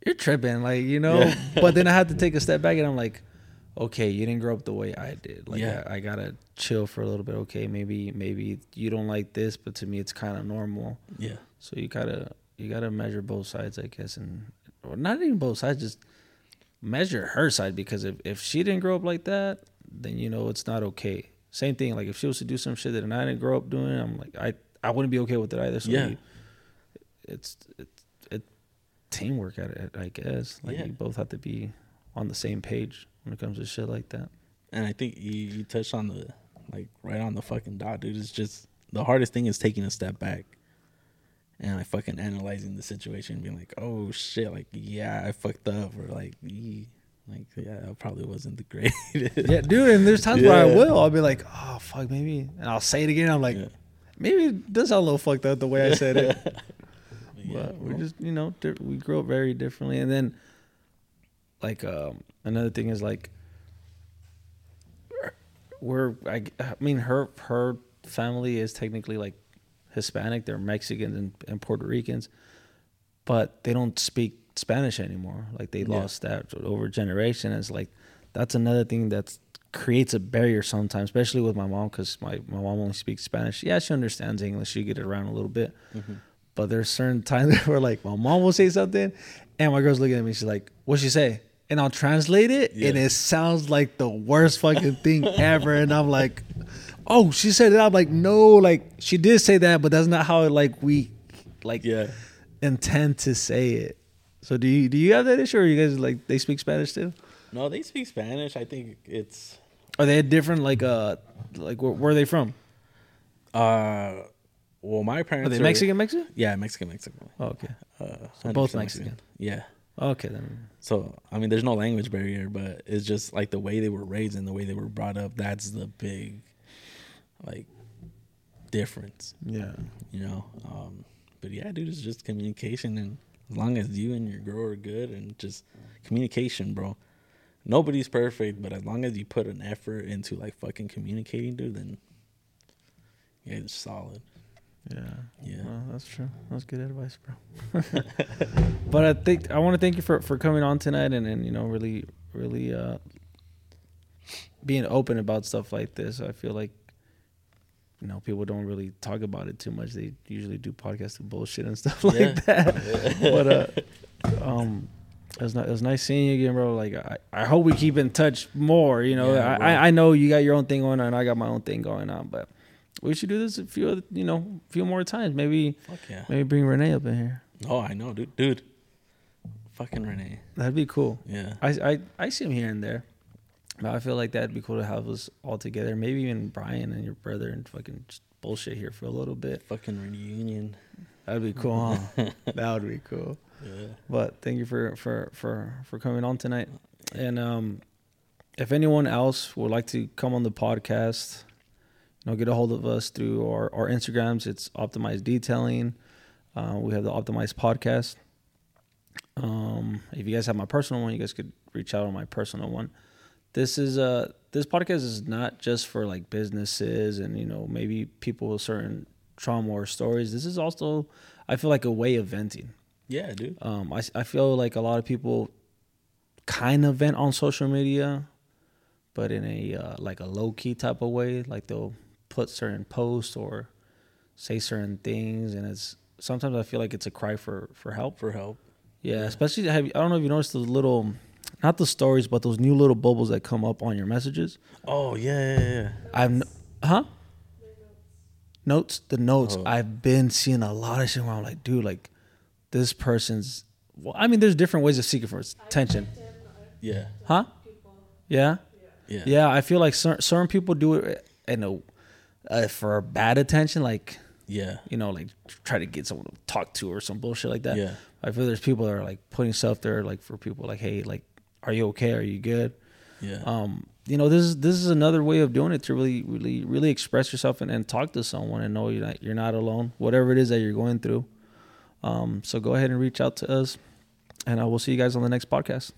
you're tripping, like, you know? Yeah. But then I have to take a step back, and I'm like, okay, you didn't grow up the way I did. Like, yeah. I got to chill for a little bit. Okay, maybe you don't like this, but to me it's kind of normal. Yeah. So you got to measure both sides, I guess. And or not even both sides, just measure her side, because if she didn't grow up like that, then, you know, it's not okay. Same thing, like, if she was to do some shit that I didn't grow up doing, I'm like, I wouldn't be okay with it either. So yeah. It's teamwork at it, I guess. Like, you both have to be on the same page when it comes to shit like that. And I think you touched on the, like, right on the fucking dot, dude. It's just the hardest thing is taking a step back and like fucking analyzing the situation and being like, oh shit, like, yeah, I fucked up, or like yeah, I probably wasn't the greatest. Yeah, dude. And there's times where I'll be like, oh fuck, maybe, and I'll say it again. I'm like, maybe it does sound a little fucked up the way I said it. But we're just, you know, we grow up very differently. And then, like, another thing is, like, I mean, her family is technically, like, Hispanic, they're Mexicans and Puerto Ricans, but they don't speak Spanish anymore. Like they lost that over generation. It's like, that's another thing that creates a barrier sometimes, especially with my mom, because my mom only speaks Spanish. Yeah, she understands English. She get it around a little bit. Mm-hmm. But there's certain times where like my mom will say something and my girl's looking at me. She's like, what'd she say? And I'll translate it and it sounds like the worst fucking thing ever. And I'm like, oh, she said that. I'm like, no, like she did say that, but that's not how like we like intend to say it. So do you have that issue, or you guys like they speak Spanish too? No, they speak Spanish. I think it's. Are they different? Like where are they from? Well, my parents are they Mexican. Yeah, Mexican. Oh, okay, so both Mexican. Yeah. Okay then. So I mean, there's no language barrier, but it's just like the way they were raised and the way they were brought up. That's the big, like, difference. Yeah. You know, but yeah, dude, it's just communication, and as long as you and your girl are good and just communication, bro. Nobody's perfect, but as long as you put an effort into like fucking communicating, dude, then yeah, it's solid. Yeah. Well, that's true. That's good advice, bro. But I want to thank you for coming on tonight and you know really being open about stuff like this. I feel like you know people don't really talk about it too much. They usually do podcasts and bullshit and stuff like that. Yeah. But it was nice seeing you again, bro. Like I hope we keep in touch more. You know, I know you got your own thing going on, and I got my own thing going on, but. We should do this a few more times. Maybe, maybe bring Renee up in here. Oh, I know, dude. Fucking Renee. That'd be cool. Yeah. I see him here and there, but I feel like that'd be cool to have us all together. Maybe even Brian and your brother and fucking just bullshit here for a little bit. Fucking reunion. That'd be cool, huh? That would be cool. Yeah. But thank you for coming on tonight. And if anyone else would like to come on the podcast. Know, get a hold of us through our Instagrams. It's Optimized Detailing. We have the Optimized Podcast. If you guys have my personal one, you guys could reach out on my personal one. This podcast is not just for like businesses and you know maybe people with certain trauma or stories. This is also I feel like a way of venting. Yeah, dude. I feel like a lot of people kind of vent on social media, but in a like a low key type of way. Like they'll put certain posts or say certain things, and it's sometimes I feel like it's a cry for help. For help, yeah. Especially I don't know if you noticed those little, not the stories, but those new little bubbles that come up on your messages. Oh yeah. The notes. I've been seeing a lot of shit where I'm like, dude, like this person's. Well, I mean, there's different ways of seeking for attention. Yeah. Huh? Yeah. Yeah. Yeah. I feel like certain people do it. I know, for bad attention, like you know, like try to get someone to talk to or some bullshit like that. Yeah, I feel there's people that are like putting stuff there, like for people, like hey, like are you okay? Are you good? Yeah. You know, this is another way of doing it to really express yourself and talk to someone and know you're not alone, whatever it is that you're going through. So go ahead and reach out to us, and I will see you guys on the next podcast.